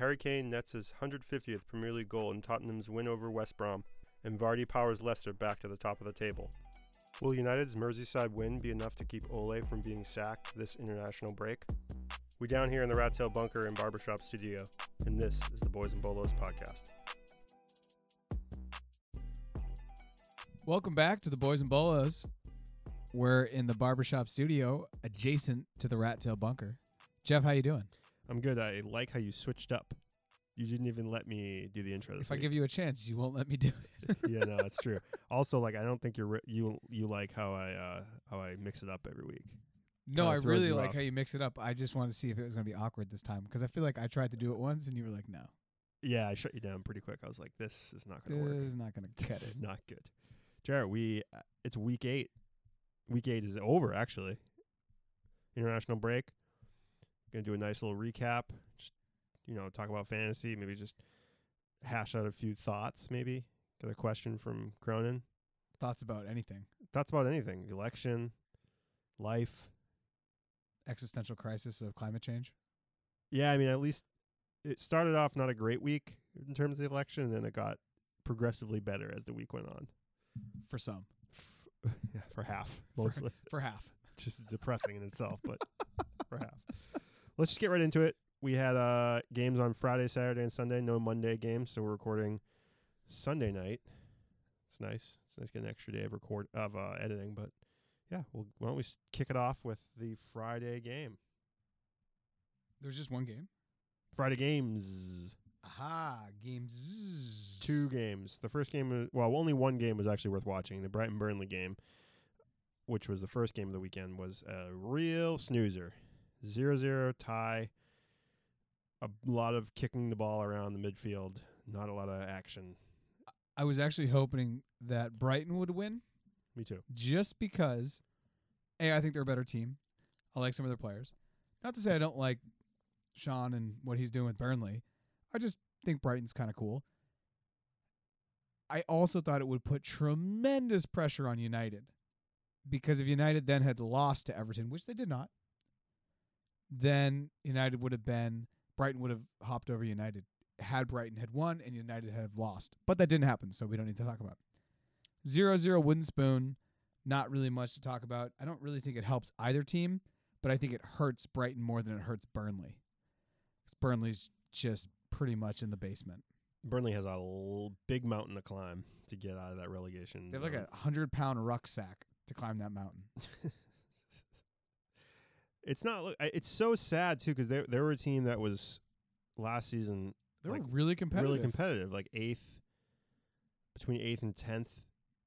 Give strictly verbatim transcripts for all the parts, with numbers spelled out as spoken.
Harry Kane nets his one hundred fiftieth Premier League goal in Tottenham's win over West Brom, and Vardy powers Leicester back to the top of the table. Will United's Merseyside win be enough to keep Ole from being sacked this international break? We're down here in the Rat Tail Bunker and Barbershop Studio, and this is the Boys and Bolos Podcast. Welcome back to the Boys and Bolos. We're in the Barbershop Studio adjacent to the Rat Tail Bunker. Jeff, how you doing? I'm good. I like how you switched up. You didn't even let me do the intro this week. If I give you a chance, you won't let me do it. Yeah, no, that's true. Also, like, I don't think you're you you like how I uh, how I mix it up every week. No, I really like off. How you mix it up. I just wanted to see if it was going to be awkward this time because I feel like I tried to do it once and you were like, no. Yeah, I shut you down pretty quick. I was like, this is not going to work. This is not going to cut it. This is not good. Jared, we uh, it's week eight. Week eight is over, actually. International break. Gonna do a nice little recap. Just, you know, talk about fantasy. Maybe just hash out a few thoughts. Maybe got a question from Cronin. Thoughts about anything. Thoughts about anything. Election, life, existential crisis of climate change. Yeah, I mean, at least it started off not a great week in terms of the election, and then it got progressively better as the week went on. For some. F- yeah, for half, mostly. For, for half. Just depressing in itself, but for half. Let's just get right into it. We had uh, games on Friday, Saturday, and Sunday. No Monday games, so we're recording Sunday night. It's nice. It's nice to get an extra day of record of uh, editing. But yeah, well, why don't we kick it off with the Friday game? There's just one game. Friday games. Aha, games. Two games. The first game, was, well, only one game was actually worth watching. The Brighton Burnley game, which was the first game of the weekend, was a real snoozer. zero zero tie, a lot of kicking the ball around the midfield, not a lot of action. I was actually hoping that Brighton would win. Me too. Just because, A, I think they're a better team. I like some of their players. Not to say I don't like Sean and what he's doing with Burnley. I just think Brighton's kind of cool. I also thought it would put tremendous pressure on United because if United then had lost to Everton, which they did not, then United would have been, Brighton would have hopped over United had Brighton had won and United had lost. But that didn't happen, so we don't need to talk about it. zero zero wooden spoon, not really much to talk about. I don't really think it helps either team, but I think it hurts Brighton more than it hurts Burnley. Because Burnley's just pretty much in the basement. Burnley has a l- big mountain to climb to get out of that relegation. They have like a one hundred pound rucksack to climb that mountain. It's not. It's so sad too because they they were a team that was last season. They like, were really competitive. Really competitive, like eighth, between eighth and tenth.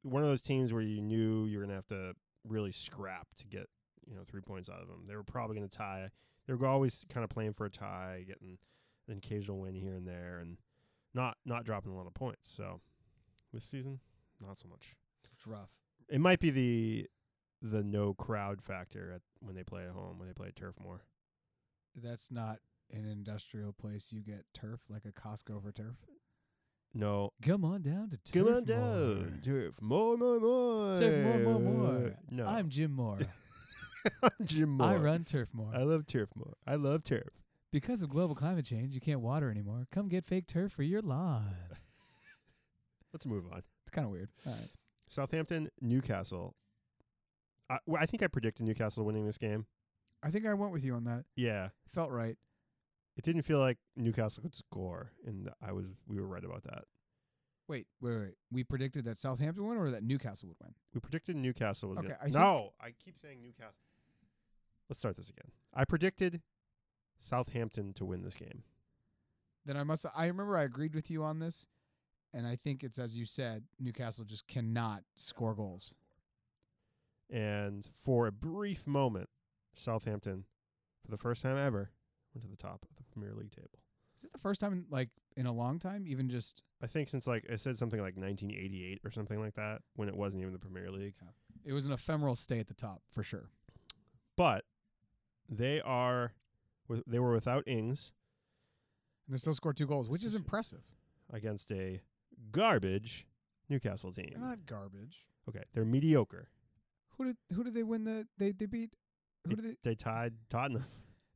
One of those teams where you knew you were gonna have to really scrap to get you know three points out of them. They were probably gonna tie. They were always kind of playing for a tie, getting an occasional win here and there, and not not dropping a lot of points. So this season, not so much. It's rough. It might be the. the no crowd factor at when they play at home, when they play at Turf Moor. That's not an industrial place you get turf, like a Costco for turf? No. Come on down to Turf Moor. Come on down. Turf Moor, more, more. Turf Moor, more, more. No. I'm Jim Moore. I'm Jim Moore. I run Turf Moor. I love Turf Moor. I love turf. Because of global climate change, you can't water anymore. Come get fake turf for your lawn. Let's move on. It's kind of weird. All right. Southampton, Newcastle. I, well, I think I predicted Newcastle winning this game. I think I went with you on that. Yeah, felt right. It didn't feel like Newcastle could score, and I was we were right about that. Wait, wait, wait. We predicted that Southampton won, or that Newcastle would win. We predicted Newcastle was okay, going. No, I keep saying Newcastle. Let's start this again. I predicted Southampton to win this game. Then I must. I remember I agreed with you on this, and I think it's as you said. Newcastle just cannot score goals. And for a brief moment, Southampton, for the first time ever, went to the top of the Premier League table. Is it the first time, like, in a long time? Even just... I think since, like, I said something like nineteen eighty-eight or something like that, when it wasn't even the Premier League. Yeah. It was an ephemeral stay at the top, for sure. But they are... They were without Ings. And they still scored two goals, which is impressive. Against a garbage Newcastle team. They're not garbage. Okay, they're mediocre. Who did who did they win the they they beat? Who did they, they tied Tottenham.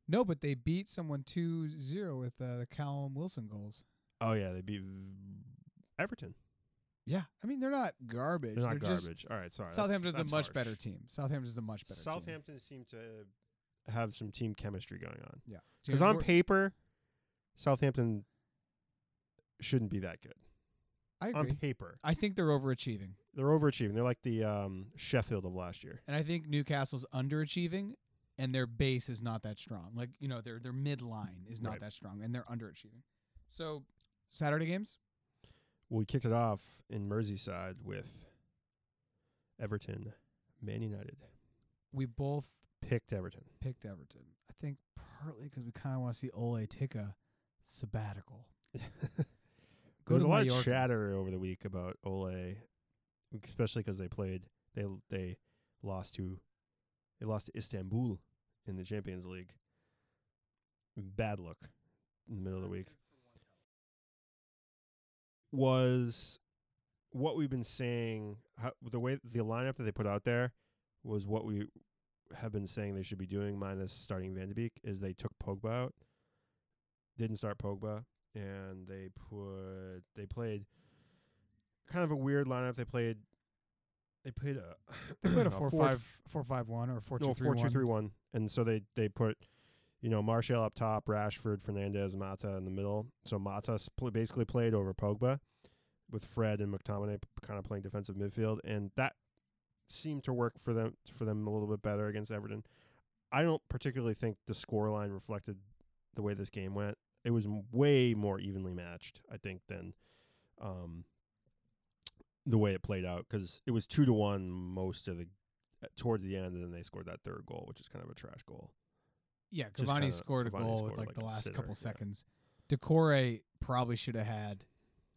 No, but they beat someone two zero with uh, the Callum Wilson goals. Oh, yeah. They beat Everton. Yeah. I mean, they're not garbage. They're not they're garbage. Just, All right. Sorry. Southampton's that's, that's a much harsh. better team. Southampton's a much better Southampton team. Southampton seem to have some team chemistry going on. Yeah. Because on paper, Southampton shouldn't be that good. I agree. On paper. I think they're overachieving. They're overachieving. They're like the um, Sheffield of last year. And I think Newcastle's underachieving. And their base is not that strong. Like, you know, their their midline is not right. that strong, and they're underachieving. So, Saturday games? Well, we kicked it off in Merseyside with Everton, Man United. We both picked Everton. Picked Everton. I think partly because we kind of want to see Ole take a sabbatical. There was a lot of chatter over the week about Ole, especially because they played, they they lost to. They lost to Istanbul in the Champions League. Bad look in the middle of the week. Was what we've been saying, how, the way the lineup that they put out there was what we have been saying they should be doing, minus starting Van de Beek, is they took Pogba out, didn't start Pogba, and they put they played kind of a weird lineup. They played. They played a they played a four five four five one or four two three one. No, four two three one. And so they, they put, you know, Martial up top, Rashford, Fernandez, Mata in the middle. So Mata spl- basically played over Pogba, with Fred and McTominay p- kind of playing defensive midfield, and that seemed to work for them for them a little bit better against Everton. I don't particularly think the scoreline reflected the way this game went. It was m- way more evenly matched, I think, than. Um, The way it played out, because it was two to one most of the uh, towards the end, and then they scored that third goal, which is kind of a trash goal. Yeah, Cavani kinda, scored a Cavani goal scored with like, like the last sitter, couple yeah. seconds. Decore probably should have had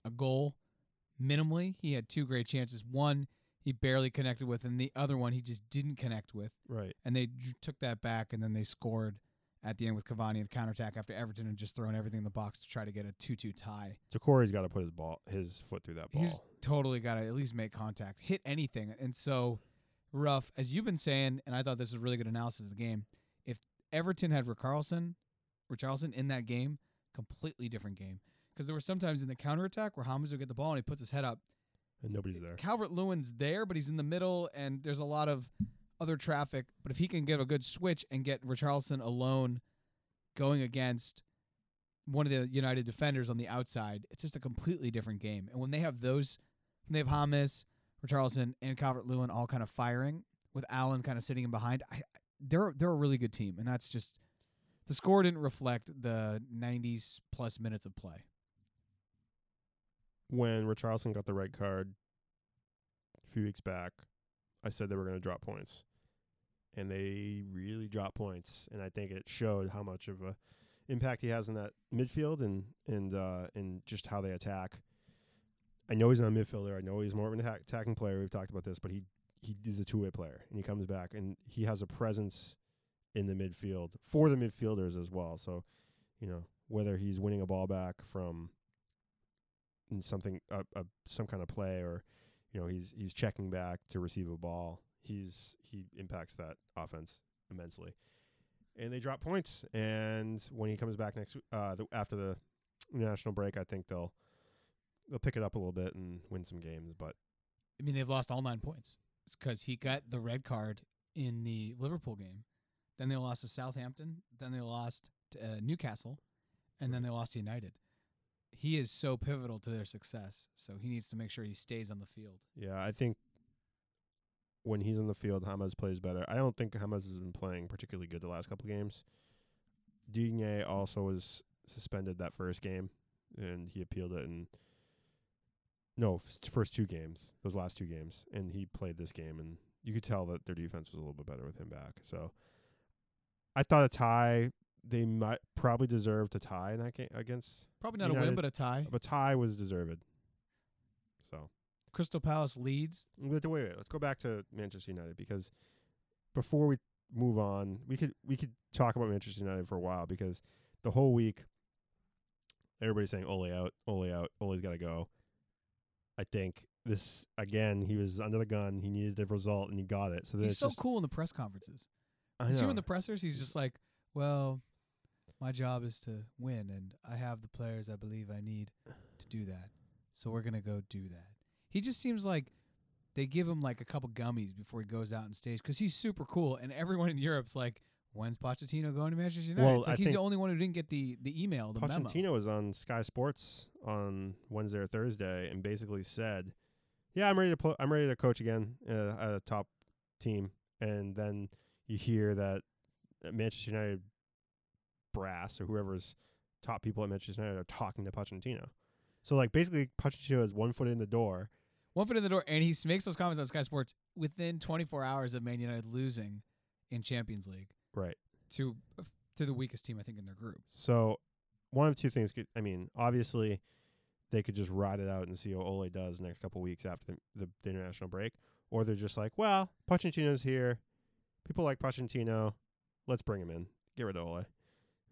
a goal minimally. He had two great chances. One he barely connected with, and the other one he just didn't connect with. Right, and they d- took that back, and then they scored at the end with Cavani in counterattack after Everton had just thrown everything in the box to try to get a two-two tie. Decore's got to put his ball, his foot through that ball. He's totally got to at least make contact, hit anything. And so, Ruff, as you've been saying, and I thought this was a really good analysis of the game, if Everton had Richarlison, Richarlison in that game, completely different game. Because there were sometimes in the counterattack where Hamza would get the ball and he puts his head up. And nobody's there. Calvert-Lewin's there, but he's in the middle, and there's a lot of other traffic, but if he can give a good switch and get Richarlison alone going against one of the United defenders on the outside, it's just a completely different game. And when they have those, when they have James, Richarlison, and Calvert-Lewin all kind of firing with Allen kind of sitting in behind, I, they're they're a really good team. And that's just, the score didn't reflect the nineties plus minutes of play. When Richarlison got the red card a few weeks back, I said they were going to drop points, and they really dropped points. And I think it showed how much of a impact he has in that midfield and and uh, and just how they attack. I know he's not a midfielder. I know he's more of an attack, attacking player. We've talked about this, but he he is a two-way player, and he comes back and he has a presence in the midfield for the midfielders as well. So, you know, whether he's winning a ball back from something, uh, uh, some kind of play, or you know, he's he's checking back to receive a ball. He's he impacts that offense immensely, and they drop points. And when he comes back next uh, the, after the national break, I think they'll they'll pick it up a little bit and win some games. But I mean, they've lost all nine points. It's because he got the red card in the Liverpool game. Then they lost to Southampton. Then they lost to uh, Newcastle, and right. then they lost to United. He is so pivotal to their success, so he needs to make sure he stays on the field. Yeah, I think when he's on the field, James plays better. I don't think James has been playing particularly good the last couple of games. Digne also was suspended that first game, and he appealed it in no, f- first two games, those last two games, and he played this game, and you could tell that their defense was a little bit better with him back. So I thought a tie... They might probably deserved a tie in that game against probably not United. A win, but a tie. But a tie was deserved. So Crystal Palace leads. Wait, wait, wait. Let's go back to Manchester United, because before we move on, we could we could talk about Manchester United for a while, because the whole week everybody's saying Ole out, Ole out, Ole's got to go. I think this again, he was under the gun. He needed a result, and he got it. So he's so just, cool in the press conferences. I know. See him in the pressers, he's just like, well. my job is to win, and I have the players I believe I need to do that. So we're going to go do that. He just seems like they give him like a couple gummies before he goes out on stage because he's super cool, and everyone in Europe's like, when's Pochettino going to Manchester United? Well, it's like I he's the only one who didn't get the, the email, the Pochettino memo. Pochettino was on Sky Sports on Wednesday or Thursday and basically said, yeah, I'm ready to pl- I'm ready to coach again uh, at a top team. And then you hear that Manchester United brass or whoever's top people at Manchester United are talking to Pochettino. So, like, basically Pochettino has one foot in the door. One foot in the door, and he makes those comments on Sky Sports within twenty-four hours of Man United losing in Champions League. Right. To to the weakest team, I think, in their group. So, one of two things could, I mean, obviously they could just ride it out and see what Ole does next couple weeks after the, the, the international break. Or they're just like, well, Pochettino's here. People like Pochettino. Let's bring him in. Get rid of Ole.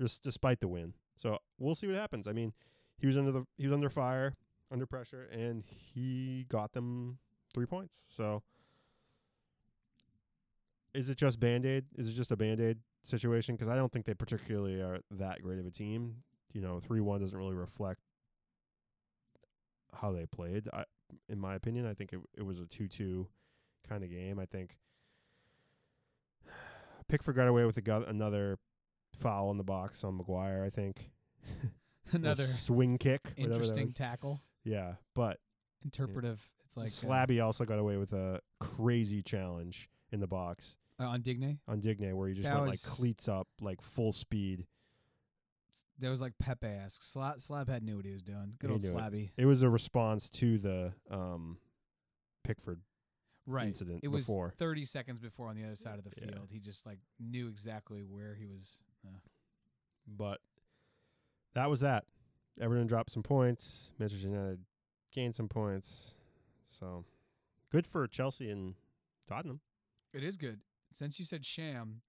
Just despite the win. So we'll see what happens. I mean, he was under the he was under fire, under pressure, and he got them three points. So is it just Band-Aid? Is it just a Band-Aid situation? Because I don't think they particularly are that great of a team. You know, three one doesn't really reflect how they played. I, in my opinion, I think it, it was a two two kind of game. I think Pickford got away with a gu- another foul in the box on Maguire, I think. Another swing kick. Interesting tackle. Yeah, but interpretive. You know, it's like Slabby uh, also got away with a crazy challenge in the box. Uh, on Digne? On Digne, where he just that went was, like cleats up, like full speed. That was like Pepe-esque. Sla- Slabhead knew what he was doing. Good he old Slabby. It. it was a response to the um, Pickford right. incident it before. It was thirty seconds before on the other side of the field. Yeah. He just like knew exactly where he was. Uh. But that was that. Everton dropped some points. Manchester United gained some points. So good for Chelsea and Tottenham. It is good. Since you said sham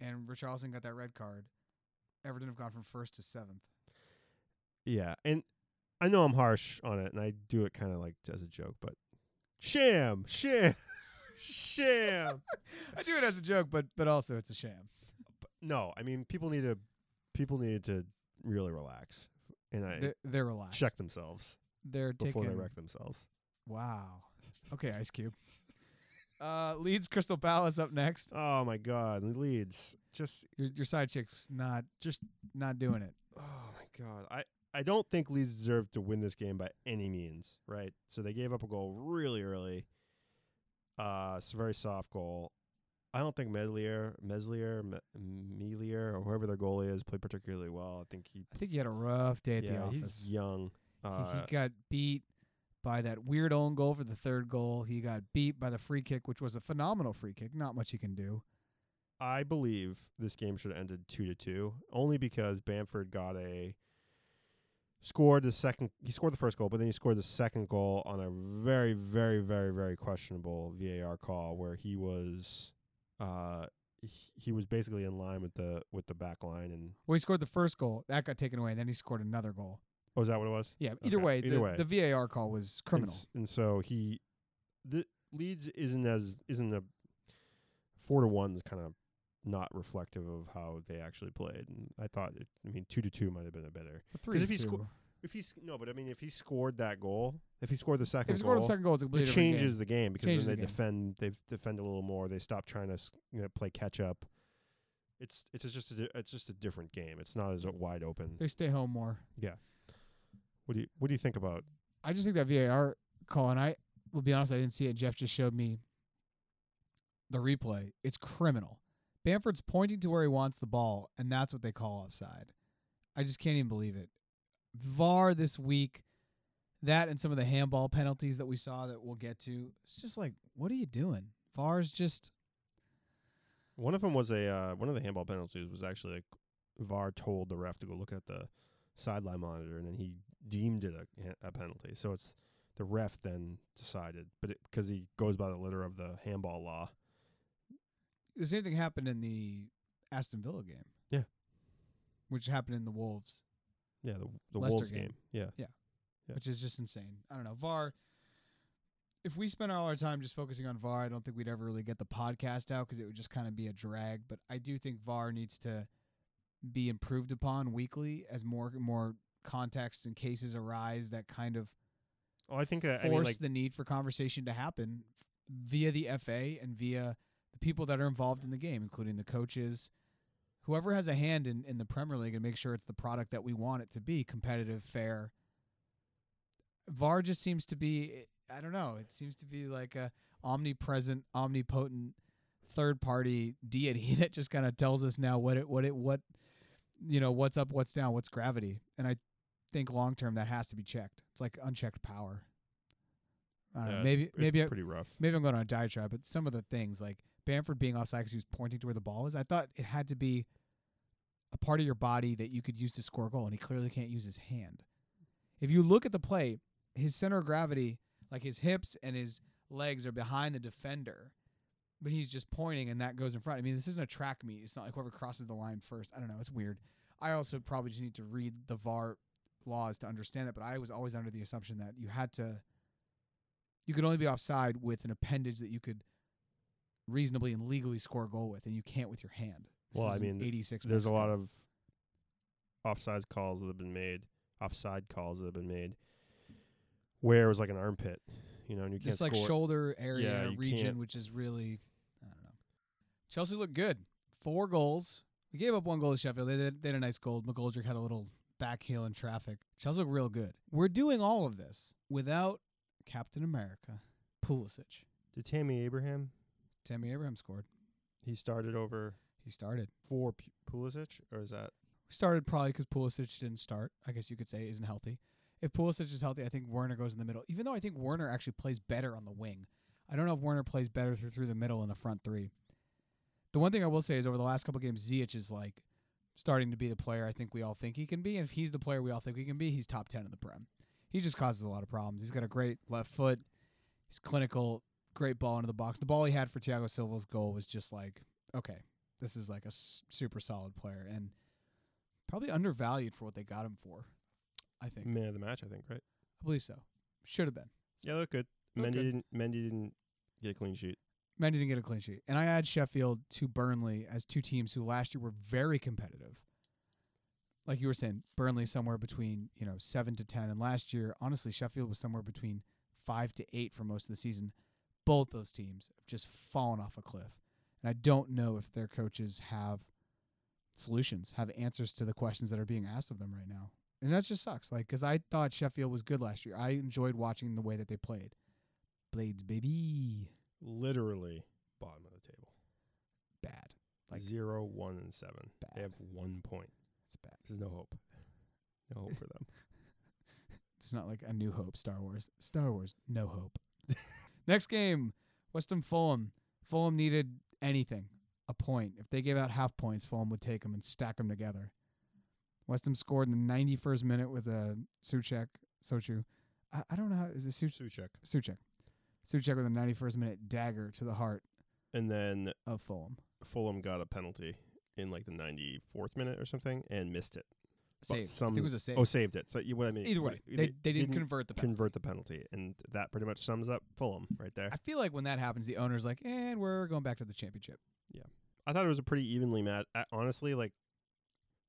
and Richarlison got that red card, Everton have gone from first to seventh. Yeah, and I know I'm harsh on it, and I do it kind of like as a joke, but sham, sham, sham. I do it as a joke, but but also it's a sham. But no, I mean people need to people need to really relax, and I they're, they're relaxed. Check themselves. They're before taking, they wreck themselves. Wow. Okay, Ice Cube. Uh, Leeds Crystal Palace up next. Oh my God, Leeds! Just your, your side chick's not just not doing it. Oh my God, I, I don't think Leeds deserved to win this game by any means, right? So they gave up a goal really early. Uh, it's a very soft goal. I don't think Meslier, Meslier, Meslier, or whoever their goalie is played particularly well. I think he. I think he had a rough day at yeah, the office. He's young. Uh, he, he got beat by that weird own goal for the third goal. He got beat by the free kick, which was a phenomenal free kick. Not much he can do. I believe this game should have ended two to two, only because Bamford got a scored the second. He scored the first goal, but then he scored the second goal on a very, very, very, very questionable V A R call, where he was, uh, he, he was basically in line with the with the back line, and well, he scored the first goal that got taken away, and then he scored another goal. Oh, is that what it was? Yeah. Either okay. way, either the, way, the V A R call was criminal. And, and so he, the Leeds isn't as isn't a four to one is kind of not reflective of how they actually played. And I thought, it, I mean, two to two might have been a better. Three to if he two. Sco- if he no, but I mean, if he scored that goal, if he scored the second, if he scored goal, the second goal, it's a it changes game. the game because changes when they the defend, they defend a little more. They stop trying to you know, play catch up. It's it's just a, it's just a different game. It's not as wide open. They stay home more. Yeah. What do you what do you think about? I just think that V A R call, and I will be honest, I didn't see it. Jeff just showed me the replay. It's criminal. Bamford's pointing to where he wants the ball, and that's what they call offside. I just can't even believe it. V A R this week, that and some of the handball penalties that we saw that we'll get to. It's just like, what are you doing? V A R's just. One of them was a uh, one of the handball penalties was actually like V A R told the ref to go look at the sideline monitor, and then he deemed it a, a penalty. So it's the ref then decided, but because he goes by the letter of the handball law. The same thing happened in the Aston Villa game. Yeah. Which happened in the Wolves. Yeah, the, the Wolves game. game. Yeah. yeah. Yeah. Which is just insane. I don't know. V A R, if we spent all our time just focusing on V A R, I don't think we'd ever really get the podcast out because it would just kind of be a drag. But I do think V A R needs to be improved upon weekly as more more contexts and cases arise that kind of oh, I think, uh, force I mean, like, the need for conversation to happen via the F A and via the people that are involved in the game, including the coaches, whoever has a hand in, in the Premier League, and make sure it's the product that we want it to be, competitive, fair. V A R just seems to be, I don't know, it seems to be like a omnipresent, omnipotent third-party deity that just kind of tells us now what it, what it, what, you know, what's up, what's down, what's gravity. And I think long-term that has to be checked. It's like unchecked power. I don't yeah, know, maybe, maybe, pretty I, rough. Maybe I'm going on a diatribe, but some of the things like Bamford being offside because he was pointing to where the ball is, I thought it had to be a part of your body that you could use to score a goal, and he clearly can't use his hand. If you look at the play, his center of gravity, like his hips and his legs are behind the defender, but he's just pointing and that goes in front. I mean, this isn't a track meet. It's not like whoever crosses the line first. I don't know. It's weird. I also probably just need to read the V A R laws to understand that, but I was always under the assumption that you had to, you could only be offside with an appendage that you could reasonably and legally score a goal with, and you can't with your hand. This well, I mean, eighty-six there's a lot of offside calls that have been made, offside calls that have been made, where it was like an armpit, you know, and you can't just like score. Shoulder area yeah, region, can't. Which is really, I don't know. Chelsea looked good. Four goals. We gave up one goal to Sheffield. They did, they had a nice goal. McGoldrick had a little back heel in traffic. Chelsea looked real good. We're doing all of this without Captain America, Pulisic. Did Tammy Abraham? Tammy Abraham scored. He started over. He started for P- Pulisic, or is that? Started probably because Pulisic didn't start. I guess you could say isn't healthy. If Pulisic is healthy, I think Werner goes in the middle, even though I think Werner actually plays better on the wing. I don't know if Werner plays better through, through the middle in the front three. The one thing I will say is over the last couple of games, Ziyech is like starting to be the player I think we all think he can be. And if he's the player we all think he can be, he's top ten in the Prem. He just causes a lot of problems. He's got a great left foot. He's clinical, great ball into the box. The ball he had for Thiago Silva's goal was just like, okay, this is like a s- super solid player and probably undervalued for what they got him for. I think man of the match. I think right. I believe so. Should have been. Yeah, look good. Look Mendy good. didn't. Mendy didn't get a clean sheet. Mendy didn't get a clean sheet. And I add Sheffield to Burnley as two teams who last year were very competitive. Like you were saying, Burnley somewhere between you know seven to ten, and last year honestly Sheffield was somewhere between five to eight for most of the season. Both those teams have just fallen off a cliff, and I don't know if their coaches have solutions, have answers to the questions that are being asked of them right now. And that just sucks, like, because I thought Sheffield was good last year. I enjoyed watching the way that they played. Blades, baby. Literally bottom of the table. Bad. Like Zero, one, and seven. Bad. They have one point. It's bad. There's no hope. No hope for them. It's not like A New Hope, Star Wars. Star Wars, no hope. Next game, West Ham Fulham. Fulham needed anything, a point. If they gave out half points, Fulham would take them and stack them together. West Ham scored in the ninety-first minute with a Souček. Sochu. I, I don't know. How, is it Souček? Souček. Souček with a ninety-first minute dagger to the heart. And then of Fulham. Fulham got a penalty in like the ninety-fourth minute or something and missed it. Saved. Some, I think it was a save. Oh, saved it. So you what I mean? Either way, they, they, they didn't, didn't convert the penalty. Convert the penalty, and that pretty much sums up Fulham right there. I feel like when that happens, the owner's like, and we're going back to the championship. Yeah, I thought it was a pretty evenly match. Honestly, like.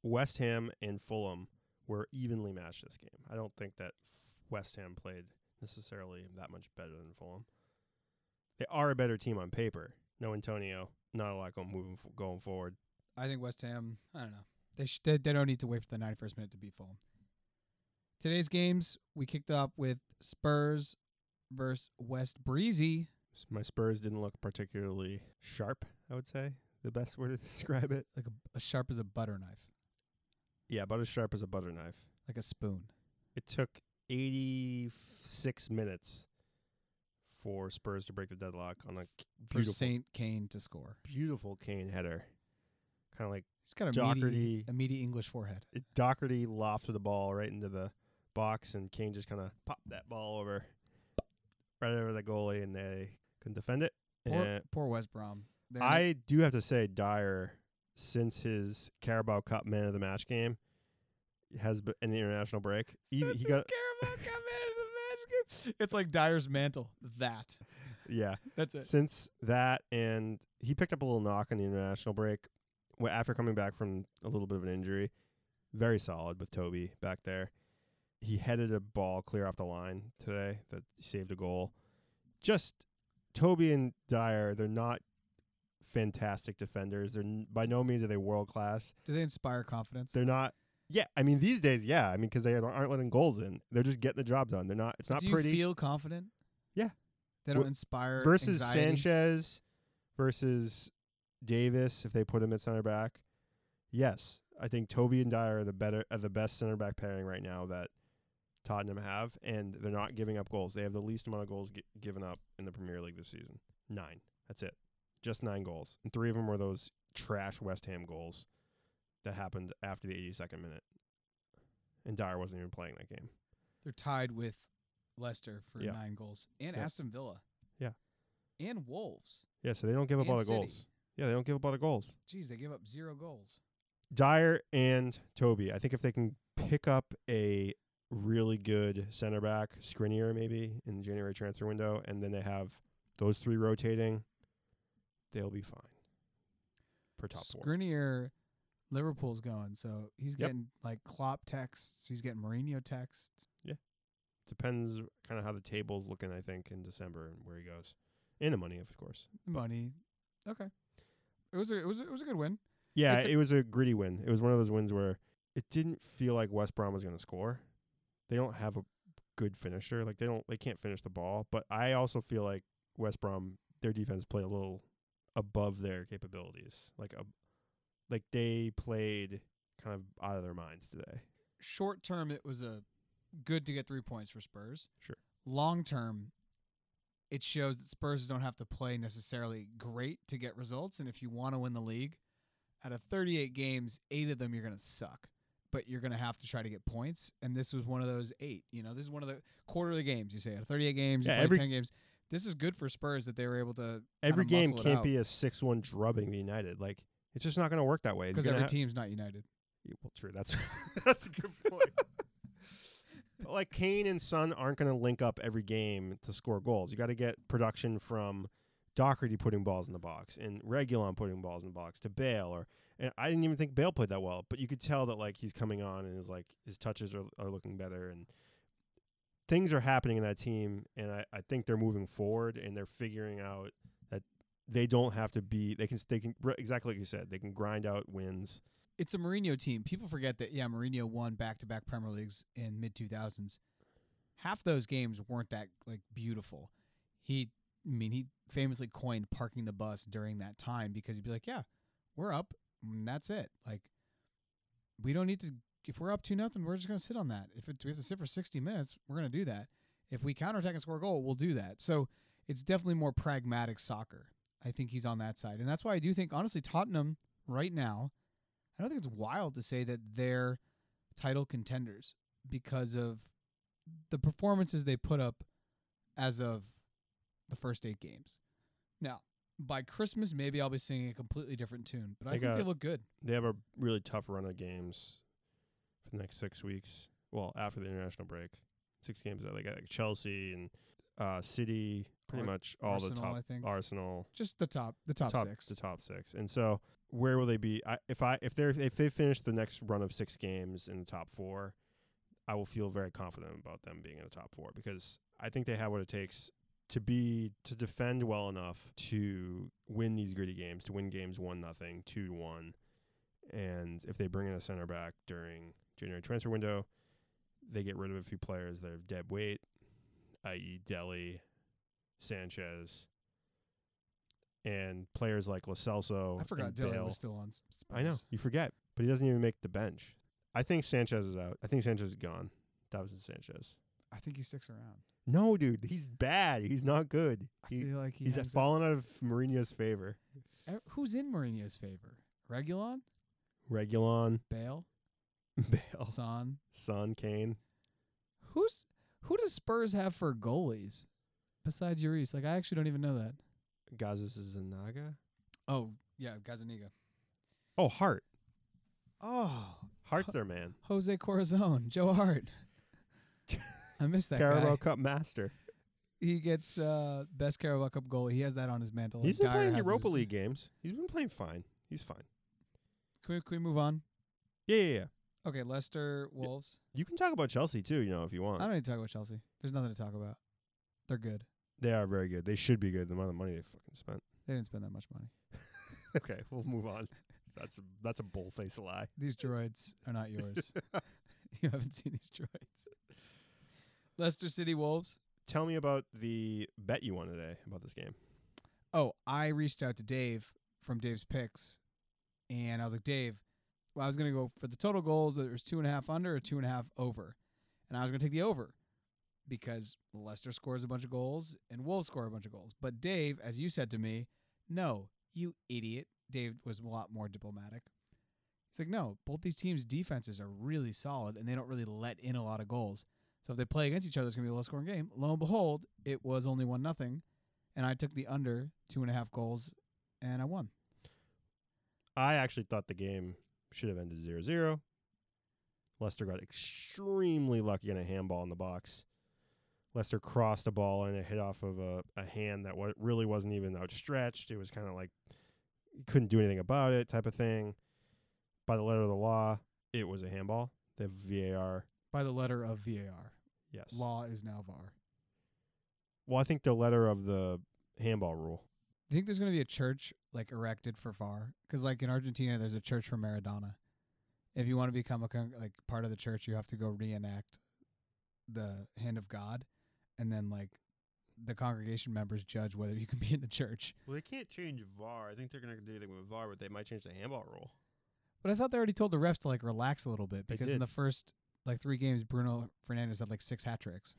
West Ham and Fulham were evenly matched this game. I don't think that F- West Ham played necessarily that much better than Fulham. They are a better team on paper. No Antonio, not a lot going moving f- going forward. I think West Ham. I don't know. They sh- they don't need to wait for the ninety-first minute to beat Fulham. Today's games we kicked off with Spurs versus West Breezy. My Spurs didn't look particularly sharp. I would say the best word to describe it, like a, a sharp as a butter knife. Yeah, about as sharp as a butter knife. Like a spoon. It took eighty-six minutes for Spurs to break the deadlock on a for Saint Kane to score. Beautiful Kane header. Kind of like he's got a Doherty, meaty, a meaty English forehead. It, Doherty lofted the ball right into the box, and Kane just kind of popped that ball over, right over the goalie, and they couldn't defend it. Poor, poor West Brom. They're I do have to say, Dyer, since his Carabao Cup Man of the Match game has been in the international break. Since he got his Carabao Cup Man of the Match game. It's like Dyer's mantle. That. Yeah. That's it. Since that, and he picked up a little knock in the international break after coming back from a little bit of an injury, very solid with Toby back there. He headed a ball clear off the line today that saved a goal. Just Toby and Dyer, they're not fantastic defenders. They're n- by no means are they world class. Do they inspire confidence? They're not. Yeah, I mean these days, yeah, I mean because they aren't letting goals in. They're just getting the job done. They're not. It's not pretty. Do you feel confident? Yeah. They don't w- inspire versus anxiety. Sanchez, versus Davis. If they put him at center back, yes, I think Toby and Dyer are the better, are the best center back pairing right now that Tottenham have, and they're not giving up goals. They have the least amount of goals gi- given up in the Premier League this season. Nine. That's it. Just nine goals, and three of them were those trash West Ham goals that happened after the eighty-second minute, and Dyer wasn't even playing that game. They're tied with Leicester for yeah. nine goals, and yeah. Aston Villa. Yeah. And Wolves. Yeah, so they don't give up a lot of goals. Yeah, they don't give up a lot of goals. Jeez, they give up zero goals. Dyer and Toby, I think if they can pick up a really good center back, Skriniar maybe, in the January transfer window, and then they have those three rotating, they'll be fine for top Skriniar, four. Skriniar, Liverpool's going, so he's yep. getting like Klopp texts, he's getting Mourinho texts. Yeah. Depends kind of how the table's looking, I think, in December and where he goes. And the money, of course. Money. Okay. It was a it was a, it was a good win. Yeah, it's it a was a gritty win. It was one of those wins where it didn't feel like West Brom was going to score. They don't have a good finisher. Like they don't they can't finish the ball, but I also feel like West Brom, their defense played a little above their capabilities. Like a like they played kind of out of their minds today. Short term it was a good to get three points for Spurs. Sure. Long term it shows that Spurs don't have to play necessarily great to get results. And if you want to win the league, out of thirty-eight games, eight of them you're going to suck. But you're going to have to try to get points. And this was one of those eight. You know, this is one of the quarterly games, you say. Out of thirty-eight games, yeah, you play every, ten games. This is good for Spurs that they were able to every kind of game can't be a six one drubbing to United. Like, it's just not going to work that way. Because every ha- team's not United. Yeah, well, true. That's, that's a good point. Like Kane and Son aren't going to link up every game to score goals. You got to get production from Doherty putting balls in the box and Reguilon putting balls in the box to Bale. Or and I didn't even think Bale played that well, but you could tell that like he's coming on and is like his touches are, are looking better and things are happening in that team. And I, I think they're moving forward and they're figuring out that they don't have to be. They can they can exactly like you said. They can grind out wins. It's a Mourinho team. People forget that, yeah, Mourinho won back-to-back Premier Leagues in mid two thousands. Half those games weren't that, like, beautiful. He, I mean, he famously coined parking the bus during that time because he'd be like, yeah, we're up, and that's it. Like, we don't need to – if we're up two nothing, we're just going to sit on that. If it, we have to sit for sixty minutes, we're going to do that. If we counterattack and score a goal, we'll do that. So it's definitely more pragmatic soccer. I think he's on that side. And that's why I do think, honestly, Tottenham right now – I don't think it's wild to say that they're title contenders because of the performances they put up as of the first eight games. Now, by Christmas, maybe I'll be singing a completely different tune, but they I think they look good. They have a really tough run of games for the next six weeks. Well, after the international break, six games that they got like Chelsea and uh, City, pretty Ar- much all Arsenal, the top I think. Arsenal, just the top, the top, the top six, the top six, and so. Where will they be? I, if I if they if they finish the next run of six games in the top four, I will feel very confident about them being in the top four because I think they have what it takes to be to defend well enough to win these gritty games, to win games one nothing, two one, and if they bring in a center back during January transfer window, they get rid of a few players that have dead weight, that is. Dele, Sanchez. And players like Lo Celso. I forgot Dele was still on Spurs. I know. You forget. But he doesn't even make the bench. I think Sanchez is out. I think Sanchez is gone. Davison Sanchez. I think he sticks around. No, dude. He's bad. He's not good. He, I feel like he he's fallen out of Mourinho's favor. Who's in Mourinho's favor? Reguilon? Reguilon. Bale? Bale. Son. Son, Kane. Who's Who does Spurs have for goalies besides Lloris? Like, I actually don't even know that. Gazzaniga? Oh, yeah, Gazzaniga. Oh, Hart. Oh. Hart's Ho- their man. Jose Corazon, Joe Hart. I miss that Carabao guy. Carabao Cup master. He gets uh, best Carabao Cup goal. He has that on his mantle. He's been Dyer playing Europa League games. He's been playing fine. He's fine. Can we, can we move on? Yeah, yeah, yeah. Okay, Leicester, Wolves. You can talk about Chelsea too, you know, if you want. I don't need to talk about Chelsea. There's nothing to talk about. They're good. They are very good. They should be good. The amount of money they fucking spent. They didn't spend that much money. Okay, we'll move on. That's a, that's a bull-faced lie. These droids are not yours. You haven't seen these droids. Leicester City, Wolves. Tell me about the bet you won today about this game. Oh, I reached out to Dave from Dave's Picks, and I was like, Dave, well, I was going to go for the total goals. There was two and a half under or two and a half over. And I was going to take the over because Leicester scores a bunch of goals and Wolves score a bunch of goals. But Dave, as you said to me, no, you idiot. Dave was a lot more diplomatic. He's like, no, both these teams' defenses are really solid, and they don't really let in a lot of goals. So if they play against each other, it's going to be a low-scoring game. Lo and behold, it was only one nothing, and I took the under two and a half goals, and I won. I actually thought the game should have ended zero zero. Leicester got extremely lucky on a handball in the box. Leicester crossed the ball, and it hit off of a, a hand that w- really wasn't even outstretched. It was kind of like couldn't do anything about it type of thing. By the letter of the law, it was a handball. The V A R. By the letter of V A R. Yes. Law is now V A R. Well, I think the letter of the handball rule. Do you think there's going to be a church, like, erected for V A R? Because, like, in Argentina, there's a church for Maradona. If you want to become, a con- like, part of the church, you have to go reenact the hand of God. And then, like, the congregation members judge whether you can be in the church. Well, they can't change V A R. I think they're going to do anything with V A R, but they might change the handball rule. But I thought they already told the refs to, like, relax a little bit because in the first, like, three games, Bruno Fernandes had, like, six hat tricks.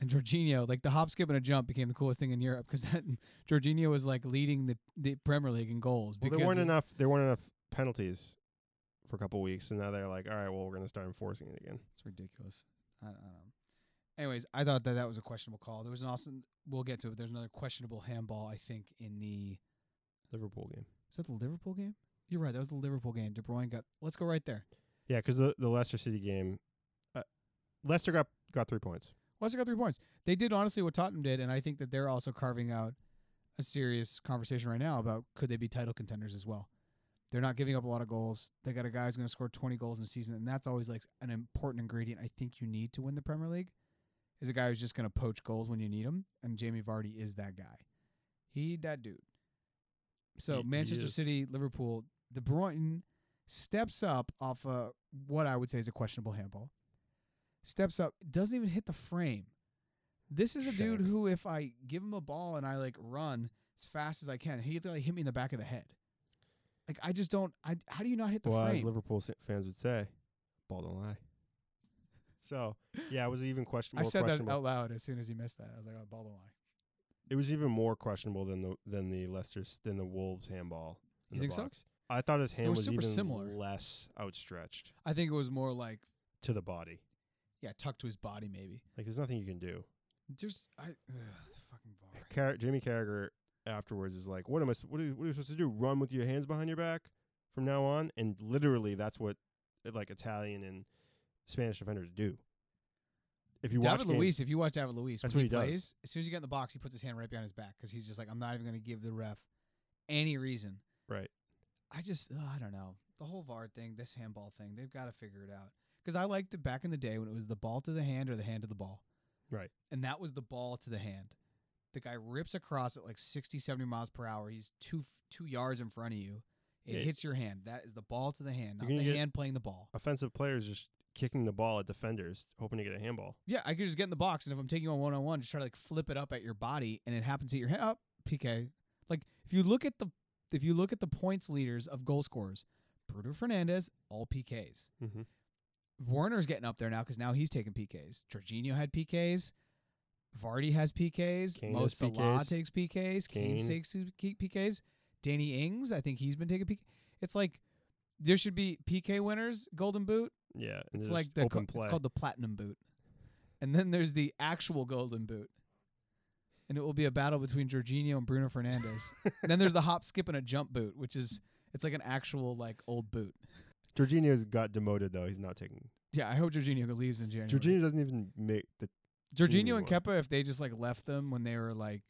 And Jorginho, like, the hop, skip, and a jump became the coolest thing in Europe because that Jorginho was, like, leading the, the Premier League in goals. Well, there weren't enough there weren't enough penalties for a couple weeks, and now they're like, all right, well, we're going to start enforcing it again. It's ridiculous. I don't, I don't know. Anyways, I thought that that was a questionable call. There was an awesome – we'll get to it. There's another questionable handball, I think, in the – Liverpool game. Is that the Liverpool game? You're right. That was the Liverpool game. De Bruyne got – let's go right there. Yeah, because the, the Leicester City game uh, – Leicester got, got three points. Leicester got three points. They did, honestly, what Tottenham did, and I think that they're also carving out a serious conversation right now about could they be title contenders as well. They're not giving up a lot of goals. They got a guy who's going to score twenty goals in a season, and that's always, like, an important ingredient I think you need to win the Premier League is a guy who's just going to poach goals when you need him, and Jamie Vardy is that guy. He, that dude. So he, Manchester he City, Liverpool, De Bruyne steps up off of what I would say is a questionable handball. Steps up, doesn't even hit the frame. This is a Shame. dude who, if I give him a ball and I like run as fast as I can, he like hit me in the back of the head. Like I just don't. I how do you not hit the well, frame? Well, as Liverpool fans would say, ball don't lie. So yeah, it was even questionable. I said questionable. that out loud as soon as he missed that. I was like, oh, ball don't lie. It was even more questionable than the than the Leicester's than the Wolves handball. You think box. so? I thought his hand it was, was super even similar. less outstretched. I think it was more like to the body. Yeah, tucked to his body, maybe. Like, there's nothing you can do. Just, I, ugh, the fucking bar. Car- Jamie Carragher afterwards is like, what am I? What are, you, what are you supposed to do? Run with your hands behind your back from now on? And literally, that's what like Italian and Spanish defenders do. If you David watch Luiz, games, if you watch David Luiz, that's when what he, he plays, does. As soon as you get in the box, he puts his hand right behind his back because he's just like, I'm not even going to give the ref any reason. Right. I just, ugh, I don't know. The whole V A R thing, this handball thing, they've got to figure it out. Because I liked it back in the day when it was the ball to the hand or the hand to the ball. Right. And that was the ball to the hand. The guy rips across at like sixty, seventy miles per hour. He's two two yards in front of you. It yeah. hits your hand. That is the ball to the hand, not the hand playing the ball. Offensive players just kicking the ball at defenders, hoping to get a handball. Yeah, I could just get in the box, and if I'm taking on one-on-one, just try to like flip it up at your body, and it happens to hit your hand. Oh, P K. Like, if you look at the if you look at the points leaders of goal scorers, Bruno Fernandes, all P Ks. Mm-hmm. Warner's getting up there now because now he's taking P Ks. Jorginho had P Ks. Vardy has P Ks. Kane Mo Salah P Ks. takes P Ks. Kane. Kane takes P Ks. Danny Ings, I think he's been taking P Ks. It's like there should be P K winners, Golden Boot. Yeah. It's like the co- it's called the Platinum Boot. And then there's the actual Golden Boot. And it will be a battle between Jorginho and Bruno Fernandes. And then there's the hop, skip, and a jump boot, which is it's like an actual like old boot. Jorginho's got demoted, though. He's not taking... Yeah, I hope Jorginho leaves in January. Jorginho doesn't even make the... Jorginho and Kepa, if they just, like, left them when they were, like...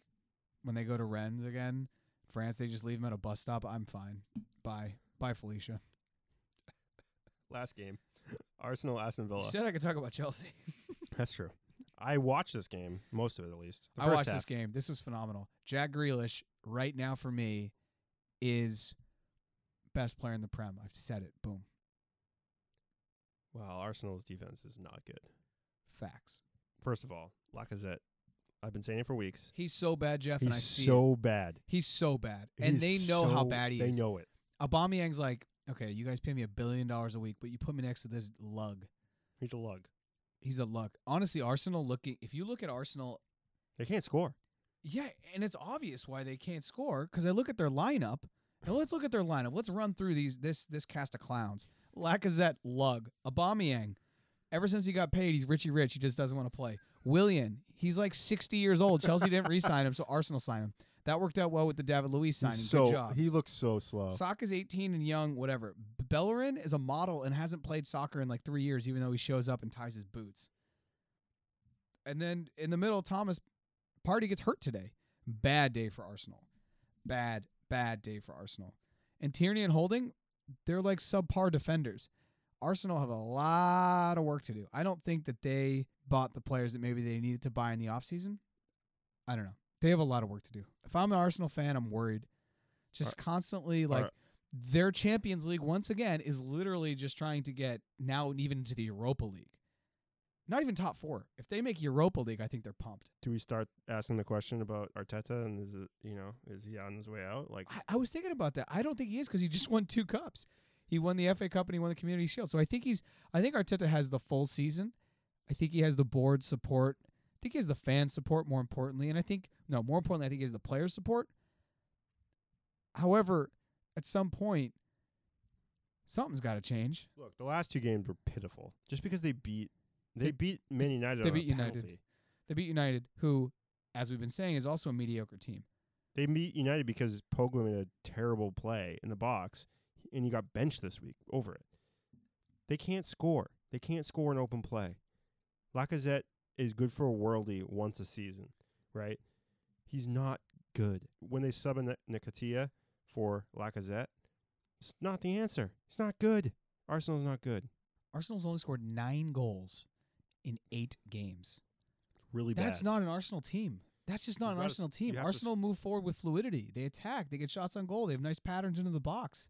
When they go to Rennes again, France, they just leave them at a bus stop. I'm fine. Bye. Bye, Felicia. Last game, Arsenal, Aston Villa. You said I could talk about Chelsea. That's true. I watched this game, most of it at least. The I first watched half. This game. This was phenomenal. Jack Grealish, right now for me, is best player in the Prem. I've said it. Boom. Wow, Arsenal's defense is not good. Facts. First of all, Lacazette. I've been saying it for weeks. He's so bad, Jeff, He's and I see so it. bad. He's so bad. And He's they know so how bad he they is. They know it. Aubameyang's like, okay, you guys pay me a billion dollars a week, but you put me next to this lug. He's a lug. He's a lug. Honestly, Arsenal looking if you look at Arsenal, they can't score. Yeah, and it's obvious why they can't score because I look at their lineup. Now let's look at their lineup. Let's run through these this this cast of clowns. Lacazette, lug. Aubameyang. Ever since he got paid, he's Richie Rich. He just doesn't want to play. Willian, he's like sixty years old. Chelsea didn't re-sign him, so Arsenal signed him. That worked out well with the David Luiz signing. So, good job. He looks so slow. Saka's eighteen and young, whatever. Bellerin is a model and hasn't played soccer in like three years, even though he shows up and ties his boots. And then in the middle, Thomas Partey gets hurt today. Bad day for Arsenal. Bad, bad day for Arsenal. And Tierney and Holding, they're like subpar defenders. Arsenal have a lot of work to do. I don't think that they bought the players that maybe they needed to buy in the offseason. I don't know. They have a lot of work to do. If I'm an Arsenal fan, I'm worried. Just All constantly, right. like, right. their Champions League, once again, is literally just trying to get now even into the Europa League. Not even top four. If they make Europa League, I think they're pumped. Do we start asking the question about Arteta and, is it, you know, is he on his way out? Like, I, I was thinking about that. I don't think he is because he just won two cups. He won the F A Cup and he won the Community Shield. So I think he's. I think Arteta has the full season. I think he has the board support. I think he has the fan support, more importantly. And I think, no, more importantly, I think he has the player support. However, at some point, something's got to change. Look, the last two games were pitiful. Just because they beat they, they beat Man United they beat on a United. penalty. They beat United, who, as we've been saying, is also a mediocre team. They beat United because Pogba made a terrible play in the box. And you got benched this week over it. They can't score. They can't score in open play. Lacazette is good for a worldie once a season, right? He's not good. When they sub in Nketiah for Lacazette, it's not the answer. It's not good. Arsenal's not good. Arsenal's only scored nine goals in eight games. Really bad. That's not an Arsenal team. That's just not an Arsenal team. Arsenal move forward with fluidity. They attack. They get shots on goal. They have nice patterns into the box.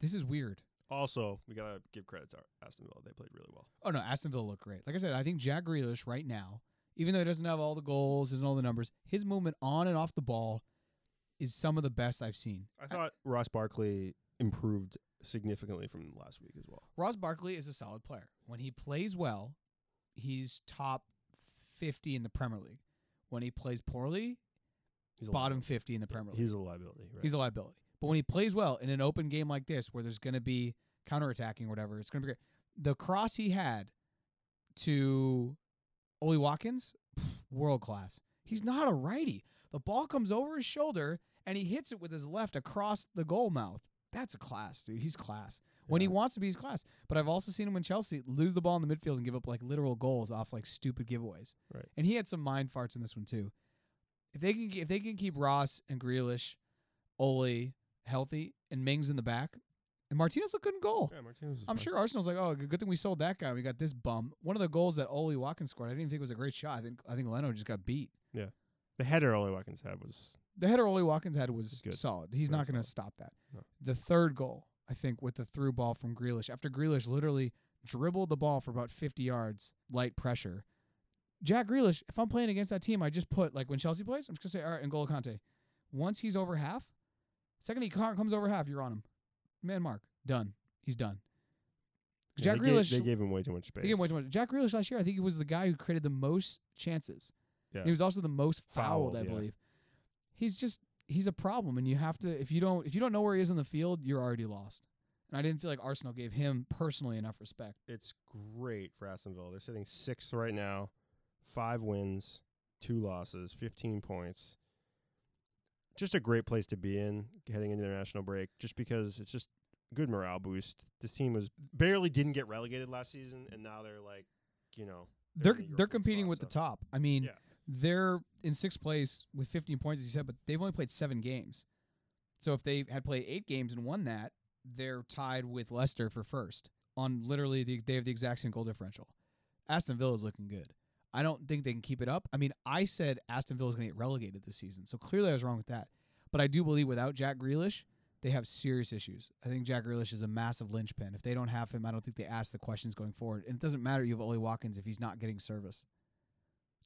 This is weird. Also, we got to give credit to Aston Villa. They played really well. Oh, no, Aston Villa looked great. Like I said, I think Jack Grealish right now, even though he doesn't have all the goals, doesn't have all the numbers, his movement on and off the ball is some of the best I've seen. I thought I, Ross Barkley improved significantly from last week as well. Ross Barkley is a solid player. When he plays well, he's top fifty in the Premier League. When he plays poorly, he's bottom fifty in the Premier League. He's a liability. Right? He's a liability. But when he plays well in an open game like this where there's going to be counterattacking or whatever, it's going to be great. The cross he had to Ole Watkins, pff, world class. He's not a righty. The ball comes over his shoulder, and he hits it with his left across the goal mouth. That's a class, dude. He's class. When yeah. he wants to be, he's class. But I've also seen him in Chelsea lose the ball in the midfield and give up like literal goals off like stupid giveaways. Right. And he had some mind farts in this one, too. If they can, if they can keep Ross and Grealish, Ole, healthy, and Mings in the back. And Martinez looked good in goal. Yeah, Martinez I'm fun. sure Arsenal's like, oh, good thing we sold that guy. We got this bum. One of the goals that Ole Watkins scored, I didn't even think it was a great shot. I think I think Leno just got beat. Yeah. The header Ole Watkins had was... The header Ole Watkins had was good. solid. He's Very not going to stop that. No. The third goal, I think, with the through ball from Grealish, after Grealish literally dribbled the ball for about fifty yards, light pressure. Jack Grealish, if I'm playing against that team, I just put, like when Chelsea plays, I'm just going to say, all right, N'Golo Kante. Once he's over half, second he comes over half, you're on him. Man mark. Done. He's done. Yeah, Jack they Grealish. Gave, they gave him way too much space. They gave him way too much. Jack Grealish last year, I think he was the guy who created the most chances. Yeah. He was also the most fouled, fouled I yeah. believe. He's just, he's a problem. And you have to, if you don't, if you don't know where he is on the field, you're already lost. And I didn't feel like Arsenal gave him personally enough respect. It's great for Aston Villa. They're sitting sixth right now, five wins, two losses, fifteen points. Just a great place to be in heading into the international break, just because it's just good morale boost. This team was barely didn't get relegated last season, and now they're like, you know, they're they're, they're competing with the top. I mean, yeah. they're in sixth place with fifteen points, as you said, but they've only played seven games. So if they had played eight games and won that, they're tied with Leicester for first on literally the, they have the exact same goal differential. Aston Villa is looking good. I don't think they can keep it up. I mean, I said Aston Villa is going to get relegated this season, so clearly I was wrong with that. But I do believe without Jack Grealish, they have serious issues. I think Jack Grealish is a massive linchpin. If they don't have him, I don't think they ask the questions going forward. And it doesn't matter you have Ole Watkins if he's not getting service.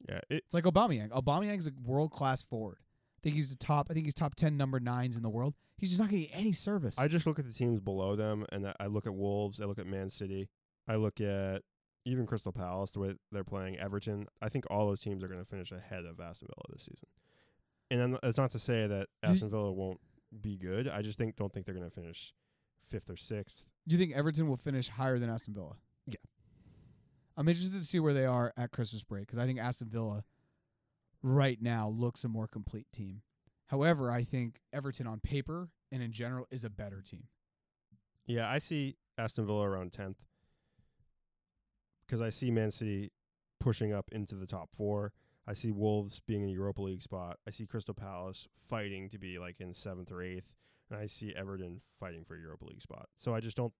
Yeah, it, it's like Aubameyang. Aubameyang is a world-class forward. I think he's the top. I think he's top ten number nines in the world. He's just not getting any service. I just look at the teams below them, and I look at Wolves. I look at Man City. I look at even Crystal Palace, the way they're playing, Everton. I think all those teams are going to finish ahead of Aston Villa this season. And that's not to say that Aston Villa won't be good. I just think don't think they're going to finish fifth or sixth. You think Everton will finish higher than Aston Villa? Yeah. I'm interested to see where they are at Christmas break because I think Aston Villa right now looks a more complete team. However, I think Everton on paper and in general is a better team. Yeah, I see Aston Villa around tenth because I see Man City pushing up into the top four. I see Wolves being in a Europa League spot. I see Crystal Palace fighting to be like in seventh or eighth, and I see Everton fighting for a Europa League spot. So I just don't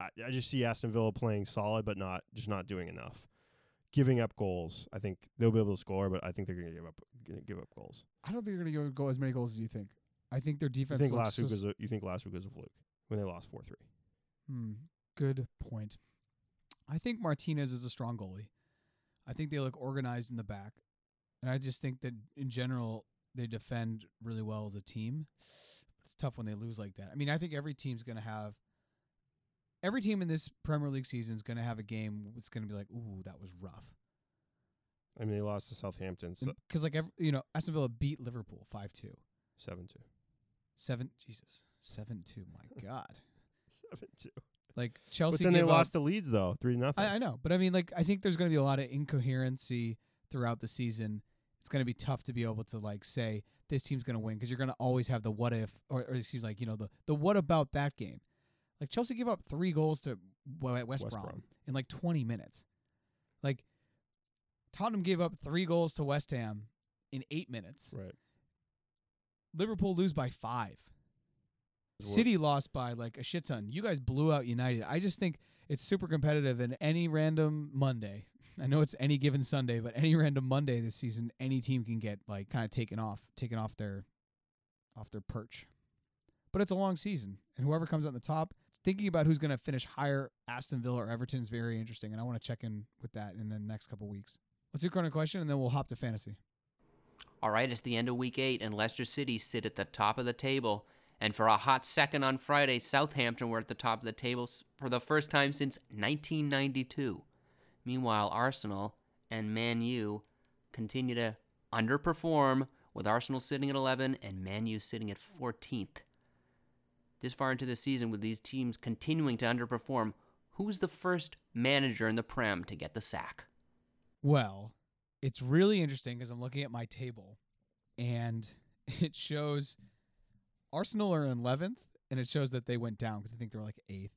I, I just see Aston Villa playing solid but not just not doing enough. Giving up goals. I think they'll be able to score, but I think they're going to give up give up goals. I don't think they're going to go as many goals as you think. I think their defense you think looks last so week was a, you think last week was a fluke when they lost four three. Hmm, good point. I think Martinez is a strong goalie. I think they look organized in the back. And I just think that in general they defend really well as a team. It's tough when they lose like that. I mean, I think every team's going to have Every team in this Premier League season is going to have a game that's going to be like, ooh, that was rough. I mean, they lost to Southampton. Because, so like, every, you know, Aston Villa beat Liverpool five two. seven two. seven, Jesus. seven two, my God. seven two. Like, Chelsea But then they lost up. to Leeds, though, three to nothing. I, I know. But, I mean, like, I think there's going to be a lot of incoherency throughout the season. It's going to be tough to be able to, like, say this team's going to win because you're going to always have the what if, or, or excuse me, like, you know, the, the what about that game. Like, Chelsea gave up three goals to West, West Brom, Brom in, like, twenty minutes. Like, Tottenham gave up three goals to West Ham in eight minutes. Right. Liverpool lose by five. What? City lost by, like, a shit ton. You guys blew out United. I just think it's super competitive in any random Monday. I know it's any given Sunday, but any random Monday this season, any team can get, like, kind of taken off, taken off their, off their perch. But it's a long season, and whoever comes on the top, thinking about who's going to finish higher, Aston Villa or Everton, is very interesting, and I want to check in with that in the next couple weeks. Let's do current question, and then we'll hop to fantasy. All right, it's the end of week eight, and Leicester City sit at the top of the table. And for a hot second on Friday, Southampton were at the top of the table for the first time since nineteen ninety-two. Meanwhile, Arsenal and Man U continue to underperform, with Arsenal sitting at eleven and Man U sitting at fourteenth. This far into the season, with these teams continuing to underperform, who's the first manager in the Prem to get the sack? Well, it's really interesting because I'm looking at my table, and it shows Arsenal are in eleventh, and it shows that they went down because I think they're like eighth.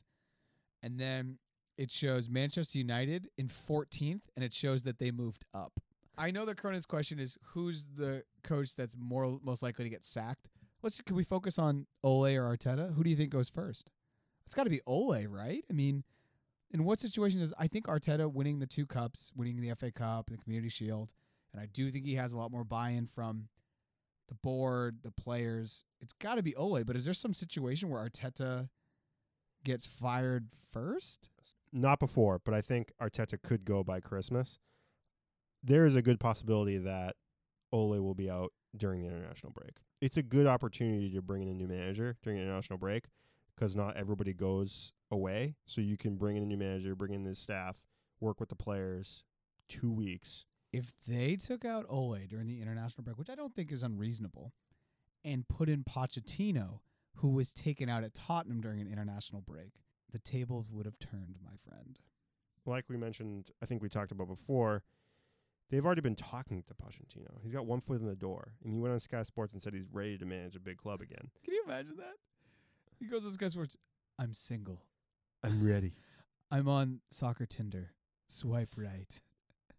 And then it shows Manchester United in fourteenth, and it shows that they moved up. I know the Cronin's question is, who's the coach that's more most likely to get sacked? Let's, can we focus on Ole or Arteta? Who do you think goes first? It's got to be Ole, right? I mean, in what situation does I think Arteta winning the two cups, winning the F A Cup, the Community Shield, and I do think he has a lot more buy-in from the board, the players. It's got to be Ole, but is there some situation where Arteta gets fired first? Not before, but I think Arteta could go by Christmas. There is a good possibility that Ole will be out during the international break. It's a good opportunity to bring in a new manager during an international break because not everybody goes away. So you can bring in a new manager, bring in this staff, work with the players two weeks. If they took out Ole during the international break, which I don't think is unreasonable, and put in Pochettino, who was taken out at Tottenham during an international break, the tables would have turned, my friend. Like we mentioned, I think we talked about before, they've already been talking to Pochettino. He's got one foot in the door. And he went on Sky Sports and said he's ready to manage a big club again. Can you imagine that? He goes on Sky Sports, I'm single. I'm ready. I'm on soccer Tinder. Swipe right.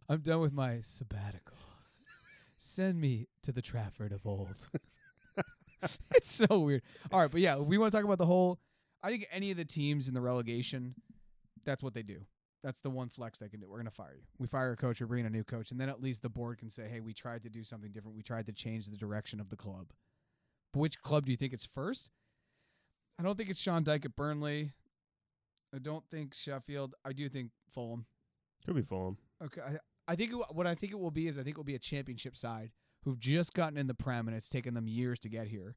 I'm done with my sabbatical. Send me to the Trafford of old. It's so weird. All right, but yeah, we want to talk about the whole. I think any of the teams in the relegation, that's what they do. That's the one flex they can do. We're going to fire you. We fire a coach, we're bringing a new coach, and then at least the board can say, hey, we tried to do something different. We tried to change the direction of the club. But which club do you think it's first? I don't think it's Sean Dyche at Burnley. I don't think Sheffield. I do think Fulham. Could be Fulham. Okay. I, I think it, what I think it will be is I think it will be a championship side who've just gotten in the Prem, and it's taken them years to get here.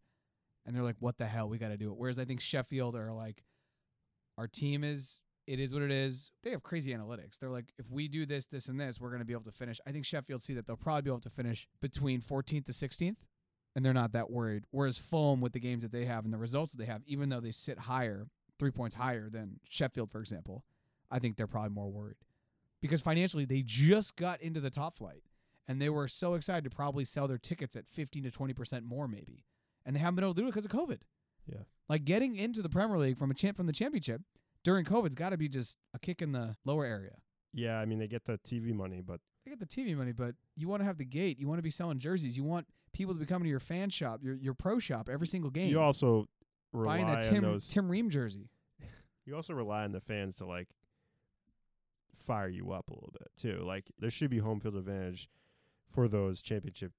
And they're like, what the hell? We got to do it. Whereas I think Sheffield are like, our team is, it is what it is. They have crazy analytics. They're like, if we do this, this, and this, we're going to be able to finish. I think Sheffield see that they'll probably be able to finish between fourteenth to sixteenth, and they're not that worried. Whereas Fulham, with the games that they have and the results that they have, even though they sit higher, three points higher than Sheffield, for example, I think they're probably more worried. Because financially, they just got into the top flight, and they were so excited to probably sell their tickets at fifteen to twenty percent more maybe. And they haven't been able to do it because of COVID. Yeah. Like getting into the Premier League from a champ from the championship during COVID's got to be just a kick in the lower area. Yeah, I mean, they get the T V money, but they get the T V money, but you want to have the gate. You want to be selling jerseys. You want people to be coming to your fan shop, your your pro shop every single game. You also rely buying the Tim, on those Tim Ream jersey. You also rely on the fans to like fire you up a little bit too. Like there should be home field advantage for those championship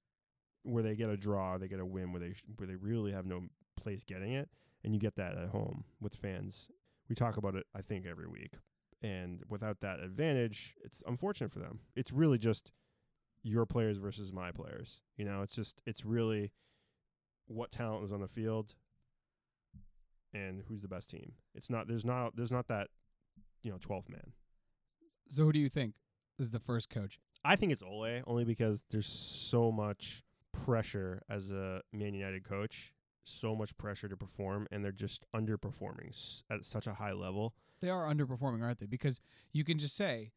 where they get a draw, they get a win, where they sh- where they really have no place getting it, and you get that at home with fans. We talk about it, I think, every week. And without that advantage, it's unfortunate for them. It's really just your players versus my players. You know, it's just it's really what talent is on the field and who's the best team. It's not there's not there's not that, you know, twelfth man. So who do you think is the first coach? I think it's Ole, only because there's so much pressure as a Man United coach, so much pressure to perform, and they're just underperforming s- at such a high level. They are underperforming, aren't they? Because you can just say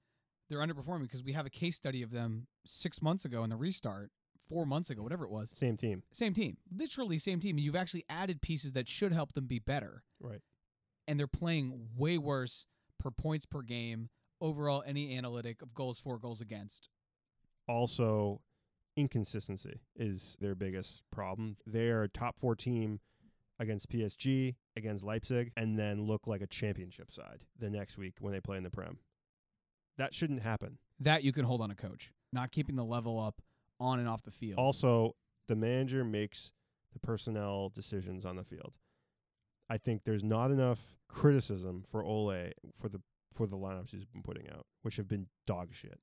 they're underperforming because we have a case study of them six months ago in the restart, four months ago, whatever it was. Same team. Same team. Literally same team. And you've actually added pieces that should help them be better. Right. And they're playing way worse per points per game, overall any analytic of goals for, goals against. Also, inconsistency is their biggest problem. They are a top four team against P S G, against Leipzig, and then look like a championship side the next week when they play in the Prem. That shouldn't happen. That you can hold on a coach. Not keeping the level up on and off the field. Also, the manager makes the personnel decisions on the field. I think there's not enough criticism for Ole for the for the lineups he's been putting out, which have been dog shit.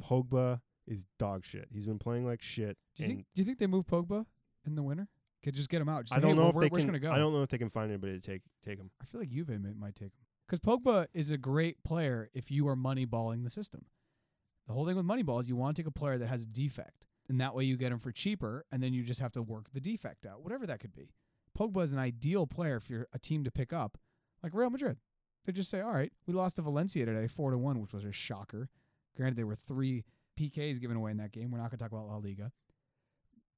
Pogba is dog shit. He's been playing like shit. Do you, think, do you think they move Pogba in the winter? Could just get him out. Just I say, don't hey, know well, if they can. Go. I don't know if they can find anybody to take take him. I feel like Juve may, might take him because Pogba is a great player if you are moneyballing the system. The whole thing with moneyball is you want to take a player that has a defect, and that way you get him for cheaper, and then you just have to work the defect out, whatever that could be. Pogba is an ideal player if you're a team to pick up, like Real Madrid. They just say, all right, we lost to Valencia today, four to one, which was a shocker. Granted, there were three P Ks given away in that game. We're not going to talk about La Liga.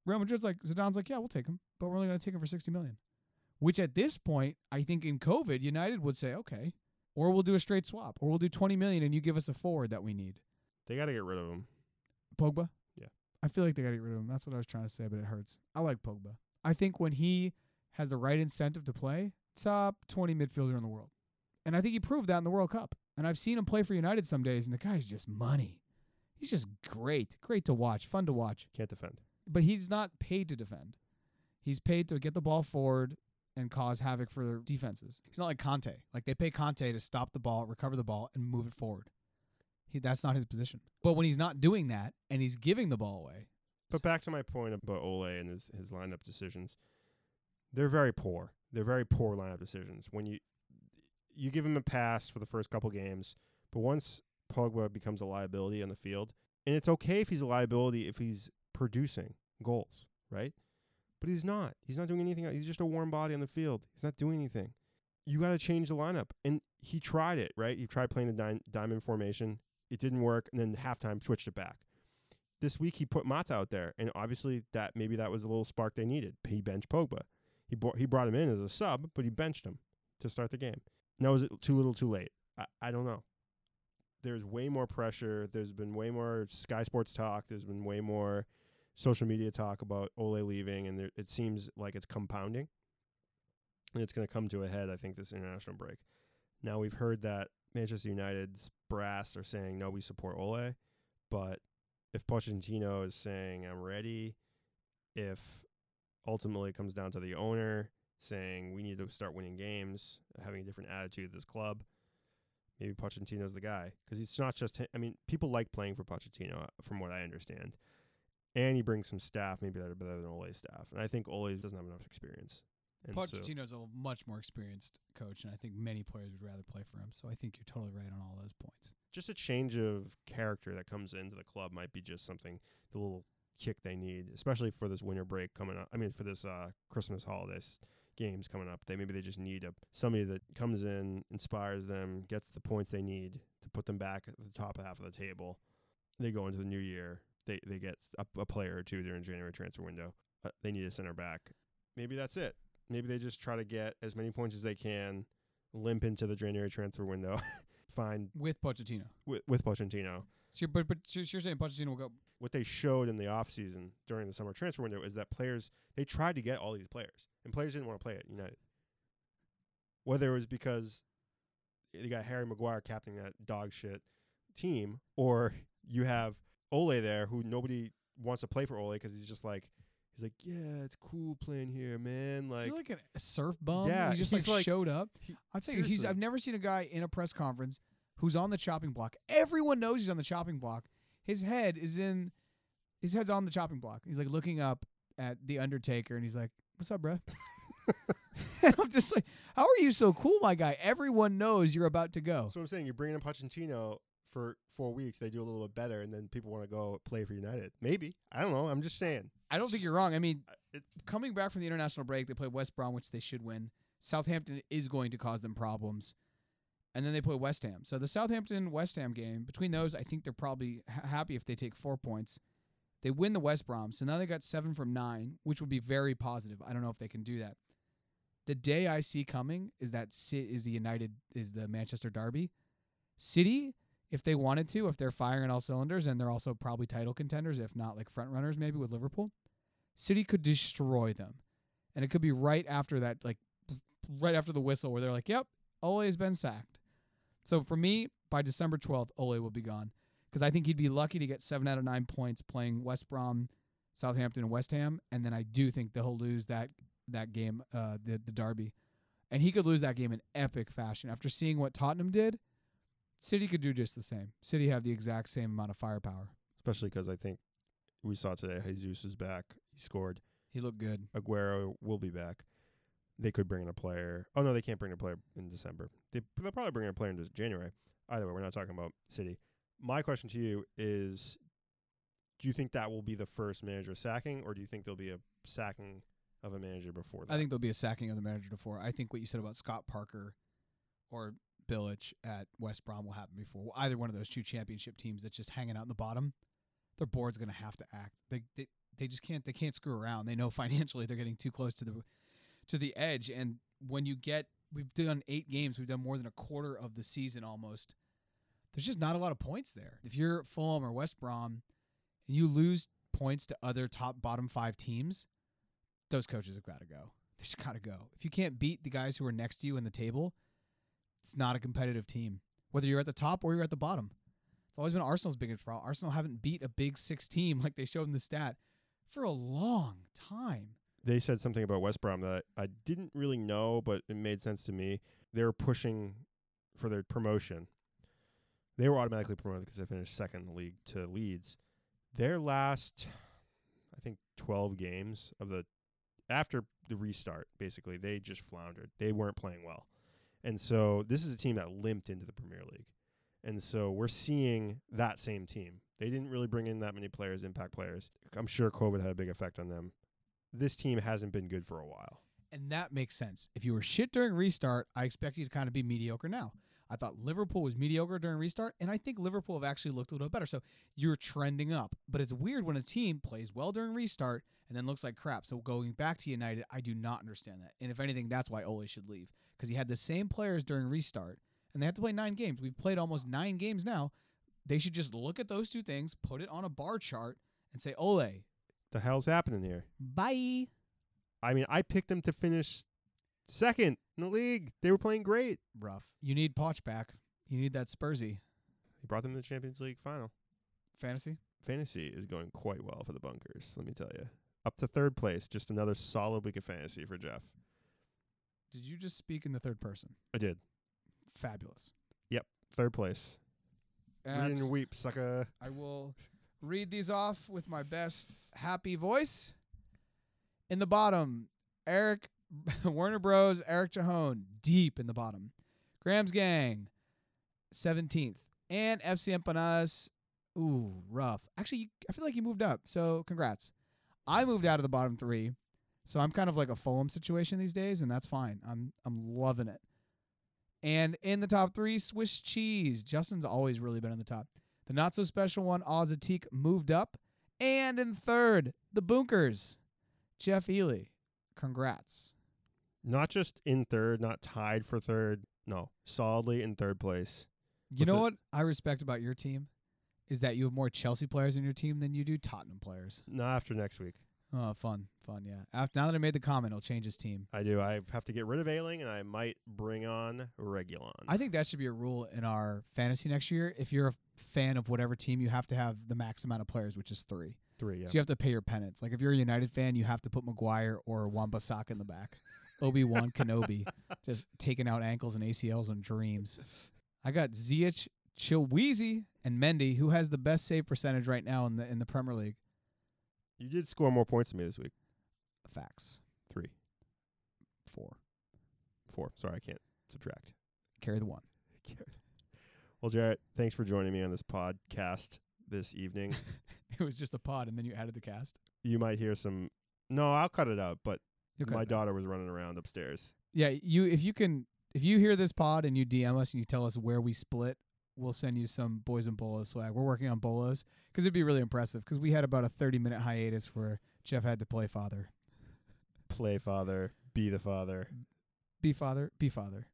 Real Madrid's like, Zidane's like, yeah, we'll take him, but we're only going to take him for sixty million dollars, which at this point, I think in COVID, United would say, okay, or we'll do a straight swap, or we'll do twenty million dollars and you give us a forward that we need. They got to get rid of him. Pogba? Yeah. I feel like they got to get rid of him. That's what I was trying to say, but it hurts. I like Pogba. I think when he has the right incentive to play, top twenty midfielder in the world. And I think he proved that in the World Cup. And I've seen him play for United some days, and the guy's just money. He's just great. Great to watch. Fun to watch. Can't defend. But he's not paid to defend. He's paid to get the ball forward and cause havoc for their defenses. He's not like Conte. Like, they pay Conte to stop the ball, recover the ball, and move it forward. He, that's not his position. But when he's not doing that, and he's giving the ball away. But back to my point about Ole and his, his lineup decisions. They're very poor. They're very poor lineup decisions. When you, you give him a pass for the first couple games, but once Pogba becomes a liability on the field, and it's okay if he's a liability if he's producing goals, right? But he's not. He's not doing anything. He's just a warm body on the field. He's not doing anything. You got to change the lineup. And he tried it, right? He tried playing the di- diamond formation. It didn't work, and then halftime switched it back. This week he put Mata out there, and obviously that maybe that was a little spark they needed. He benched Pogba. He bo- he brought him in as a sub, but he benched him to start the game. Now is it too little, too late? I, I don't know. There's way more pressure. There's been way more Sky Sports talk. There's been way more social media talk about Ole leaving, and there, it seems like it's compounding. And it's going to come to a head, I think, this international break. Now, we've heard that Manchester United's brass are saying, no, we support Ole. But if Pochettino is saying, I'm ready, if ultimately it comes down to the owner saying, we need to start winning games, having a different attitude to this club, maybe Pochettino's the guy. Because it's not just him. I mean, people like playing for Pochettino, from what I understand. And he brings some staff, maybe that are better than Ole's staff. And I think Ole doesn't have enough experience. And Pochettino's so, a much more experienced coach, and I think many players would rather play for him. So I think you're totally right on all those points. Just a change of character that comes into the club might be just something, the little kick they need, especially for this winter break coming up. I mean, for this uh, Christmas holidays games coming up. They Maybe they just need a, somebody that comes in, inspires them, gets the points they need to put them back at the top half of the table. They go into the new year. They they get a, a player or two during January transfer window. Uh, they need a center back. Maybe that's it. Maybe they just try to get as many points as they can, limp into the January transfer window, find... With Pochettino. With, with Pochettino. So you're, but, but so you're saying Pochettino will go... What they showed in the offseason during the summer transfer window is that players, they tried to get all these players, and players didn't want to play at United. Whether it was because you got Harry Maguire captaining that dog shit team, or you have Ole there, who nobody wants to play for Ole because he's just like... He's like, yeah, it's cool playing here, man. Like, is he like an, a surf bum? Yeah, he just like, like showed up. He, I'm saying he's. I've never seen a guy in a press conference who's on the chopping block. Everyone knows he's on the chopping block. His head is in. His head's on the chopping block. He's like looking up at the Undertaker, and he's like, "What's up, bro?" And I'm just like, "How are you so cool, my guy? Everyone knows you're about to go." So I'm saying you're bringing up Pochettino for four weeks. They do a little bit better, and then people want to go play for United. Maybe, I don't know. I'm just saying. I don't think you're wrong. I mean, it, coming back from the international break, they play West Brom, which they should win. Southampton is going to cause them problems. And then they play West Ham. So the Southampton-West Ham game, between those, I think they're probably ha- happy if they take four points. They win the West Brom, so now they got seven from nine, which would be very positive. I don't know if they can do that. The day I see coming is that C- is the United is the Manchester Derby. City, if they wanted to, if they're firing all cylinders, and they're also probably title contenders, if not like front runners maybe with Liverpool, City could destroy them. And it could be right after that, like right after the whistle where they're like, yep, Ole has been sacked. So for me, by December twelfth, Ole will be gone because I think he'd be lucky to get seven out of nine points playing West Brom, Southampton, and West Ham. And then I do think that he'll lose that that game, uh, the, the derby. And he could lose that game in epic fashion. After seeing what Tottenham did, City could do just the same. City have the exact same amount of firepower. Especially because I think we saw today Jesus is back. He scored. He looked good. Aguero will be back. They could bring in a player. Oh, no, they can't bring in a player in December. They, they'll probably bring in a player in January. Either way, we're not talking about City. My question to you is, do you think that will be the first manager sacking, or do you think there'll be a sacking of a manager before that? I think there'll be a sacking of the manager before. I think what you said about Scott Parker or Bilic at West Brom will happen before either one of those two championship teams that's just hanging out in the bottom. Their board's going to have to act. They they they just can't they can't screw around. They know financially they're getting too close to the to the edge. And when you get, we've done eight games, we've done more than a quarter of the season almost. There's just not a lot of points there. If you're Fulham or West Brom and you lose points to other top bottom five teams, those coaches have got to go. They just got to go. If you can't beat the guys who are next to you in the table, it's not a competitive team, whether you're at the top or you're at the bottom. It's always been Arsenal's biggest problem. Arsenal haven't beat a big six team like they showed in the stat for a long time. They said something about West Brom that I didn't really know, but it made sense to me. They were pushing for their promotion. They were automatically promoted because they finished second in the league to Leeds. Their last, I think, twelve games of the after the restart, basically, they just floundered. They weren't playing well. And so this is a team that limped into the Premier League. And so we're seeing that same team. They didn't really bring in that many players, impact players. I'm sure COVID had a big effect on them. This team hasn't been good for a while. And that makes sense. If you were shit during restart, I expect you to kind of be mediocre now. I thought Liverpool was mediocre during restart, and I think Liverpool have actually looked a little better. So you're trending up. But it's weird when a team plays well during restart and then looks like crap. So going back to United, I do not understand that. And if anything, that's why Ole should leave. Because he had the same players during restart, and they had to play nine games. We've played almost nine games now. They should just look at those two things, put it on a bar chart, and say, Ole, the hell's happening here? Bye. I mean, I picked them to finish second in the league. They were playing great. Rough. You need Poch back. You need that Spursy. He brought them to the Champions League final. Fantasy? Fantasy is going quite well for the Bunkers, let me tell you. Up to third place. Just another solid week of fantasy for Jeff. Did you just speak in the third person? I did. Fabulous. Yep. Third place. Read and weep, sucker. I will read these off with my best happy voice. In the bottom, Eric Werner Bros, Eric Chahone, deep in the bottom. Graham's Gang, seventeenth. And F C Empanadas, ooh, rough. Actually, you, I feel like you moved up, so congrats. I moved out of the bottom three, so I'm kind of like a Fulham situation these days, and that's fine. I'm I'm loving it. And in the top three, Swiss Cheese. Justin's always really been in the top. The not-so-special one, Ozatik, moved up. And in third, the Bunkers, Jeff Ely. Congrats. Not just in third, not tied for third. No, solidly in third place. You know what I respect about your team is that you have more Chelsea players in your team than you do Tottenham players. Not after next week. Oh, fun, fun, yeah. After, now that I made the comment, he'll change his team. I do. I have to get rid of Ailing, and I might bring on Reguilon. I think that should be a rule in our fantasy next year. If you're a fan of whatever team, you have to have the max amount of players, which is three. Three, yeah. So you have to pay your penance. Like, if you're a United fan, you have to put Maguire or Wan-Bissaka in the back. Obi-Wan Kenobi, just taking out ankles and A C Ls and dreams. I got Ziyech, Chilwezi, and Mendy, who has the best save percentage right now in the in the Premier League. You did score more points than me this week. Facts. Three. Four. Four. Sorry, I can't subtract. Carry the one. Well, Jarrett, thanks for joining me on this podcast this evening. It was just a pod, and then you added the cast. You might hear some... No, I'll cut it out, but my daughter was running around upstairs. Yeah, you. If you can, if you hear this pod and you D M us and you tell us where we split, we'll send you some Boys and Bolas swag. We're working on Bolas because it'd be really impressive because we had about a thirty-minute hiatus where Jeff had to play father. Play father. Be the father. Be father. Be father.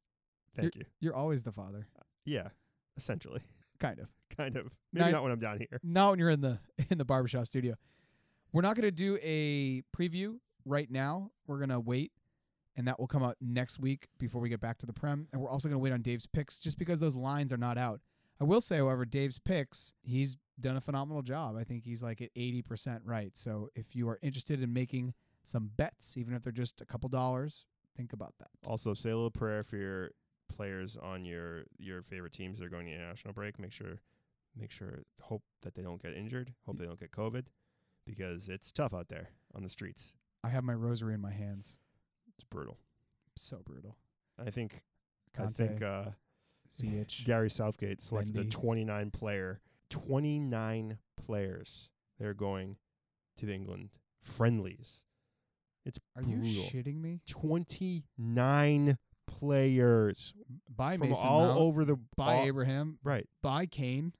Thank you're, you. You're always the father. Uh, yeah, essentially. Kind of. Kind of. Maybe not, not when I'm down here. Not when you're in the in the barbershop studio. We're not going to do a preview right now. We're going to wait, and that will come out next week before we get back to the Prem. And we're also going to wait on Dave's picks just because those lines are not out. I will say, however, Dave's picks, he's done a phenomenal job. I think he's like at eighty percent right. So if you are interested in making some bets, even if they're just a couple dollars, think about that. Also, say a little prayer for your players on your, your favorite teams that are going to international break. Make sure, make sure, hope that they don't get injured. Hope they don't get COVID because it's tough out there on the streets. I have my rosary in my hands. It's brutal. So brutal. I think, Conte. I think, uh, C H Gary Southgate selected Mendy. a twenty-nine player. twenty-nine players. They're going to the England friendlies. It's Are brutal. you shitting me? twenty-nine players by from Mason all Mount, over the by all, Abraham, right? By Kane,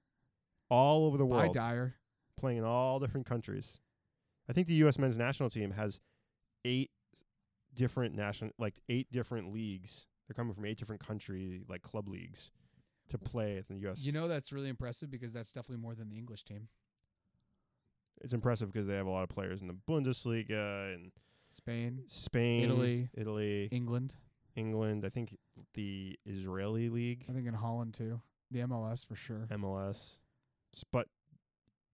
all over the world. By Dyer, playing in all different countries. I think the U S men's national team has eight different national, like eight different leagues. They're coming from eight different country like club leagues to play in the U S. You know, that's really impressive because that's definitely more than the English team. It's impressive because they have a lot of players in the Bundesliga and Spain, Spain, Italy, Italy, England, England. I think the Israeli league. I think in Holland too. The M L S for sure. M L S, but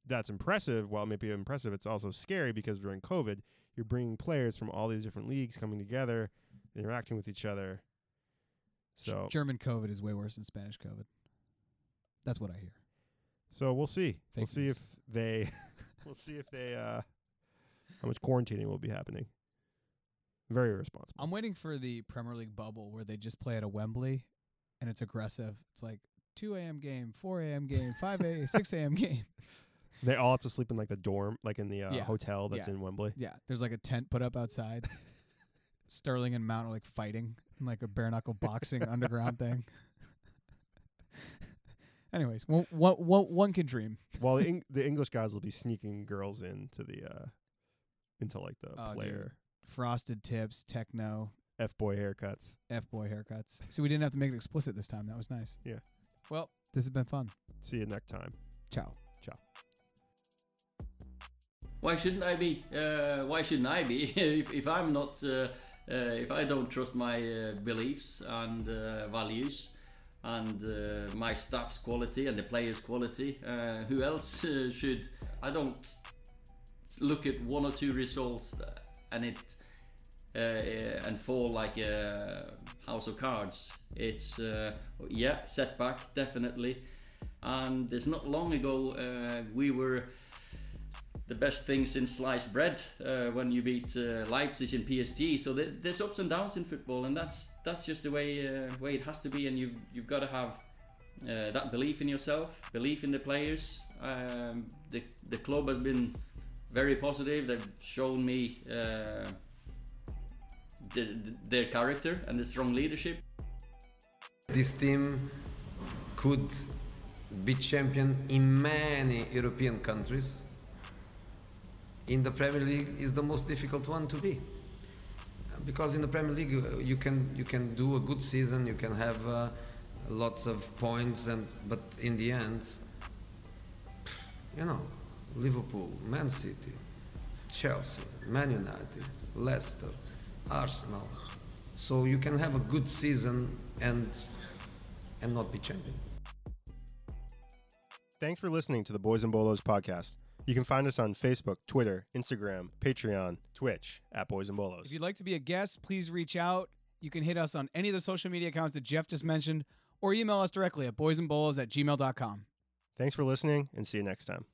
that's impressive. While it may be impressive, it's also scary because during COVID, you're bringing players from all these different leagues coming together, interacting with each other. So German COVID is way worse than Spanish COVID. That's what I hear. So we'll see. Fake we'll see news. if they we'll see if they uh how much quarantining will be happening. Very irresponsible. I'm waiting for the Premier League bubble where they just play at a Wembley and it's aggressive. It's like two a.m. game, four a.m. game, five a.m. six a.m. game. They all have to sleep in like the dorm, like in the uh, yeah. hotel that's yeah. in Wembley. Yeah. There's like a tent put up outside. Sterling and Mount are like fighting. Like a bare knuckle boxing underground thing. Anyways, one, one, one, one can dream. Well, the, Eng- the English guys will be sneaking girls into the uh, into like the oh, player dude. Frosted tips, techno, f boy haircuts, f boy haircuts. So we didn't have to make it explicit this time. That was nice. Yeah. Well, this has been fun. See you next time. Ciao. Ciao. Why shouldn't I be? Uh, why shouldn't I be? if, if I'm not, uh, uh, if I don't trust my uh, beliefs and uh, values, and uh, my staff's quality and the players' quality, uh, who else uh, should? I don't look at one or two results and it uh, and fall like a house of cards. It's uh, yeah, setback definitely. And it's not long ago uh, we were. The best thing since sliced bread uh, when you beat uh, Leipzig and P S G. So th- there's ups and downs in football, and that's that's just the way uh, way it has to be. And you've you've got to have uh, that belief in yourself, belief in the players. Um, the the club has been very positive. They've shown me uh, the, the, their character and the strong leadership. This team could be champion in many European countries. In the Premier League is the most difficult one to be, because in the Premier League you, you can you can do a good season, you can have uh, lots of points, and but in the end, you know, Liverpool, Man City, Chelsea, Man United, Leicester, Arsenal, so you can have a good season and and not be champion. Thanks for listening to the Boys and Bolos podcast. You can find us on Facebook, Twitter, Instagram, Patreon, Twitch, at Boys and Bolos. If you'd like to be a guest, please reach out. You can hit us on any of the social media accounts that Jeff just mentioned, or email us directly at boysandbolos at gmail dot com. Thanks for listening, and see you next time.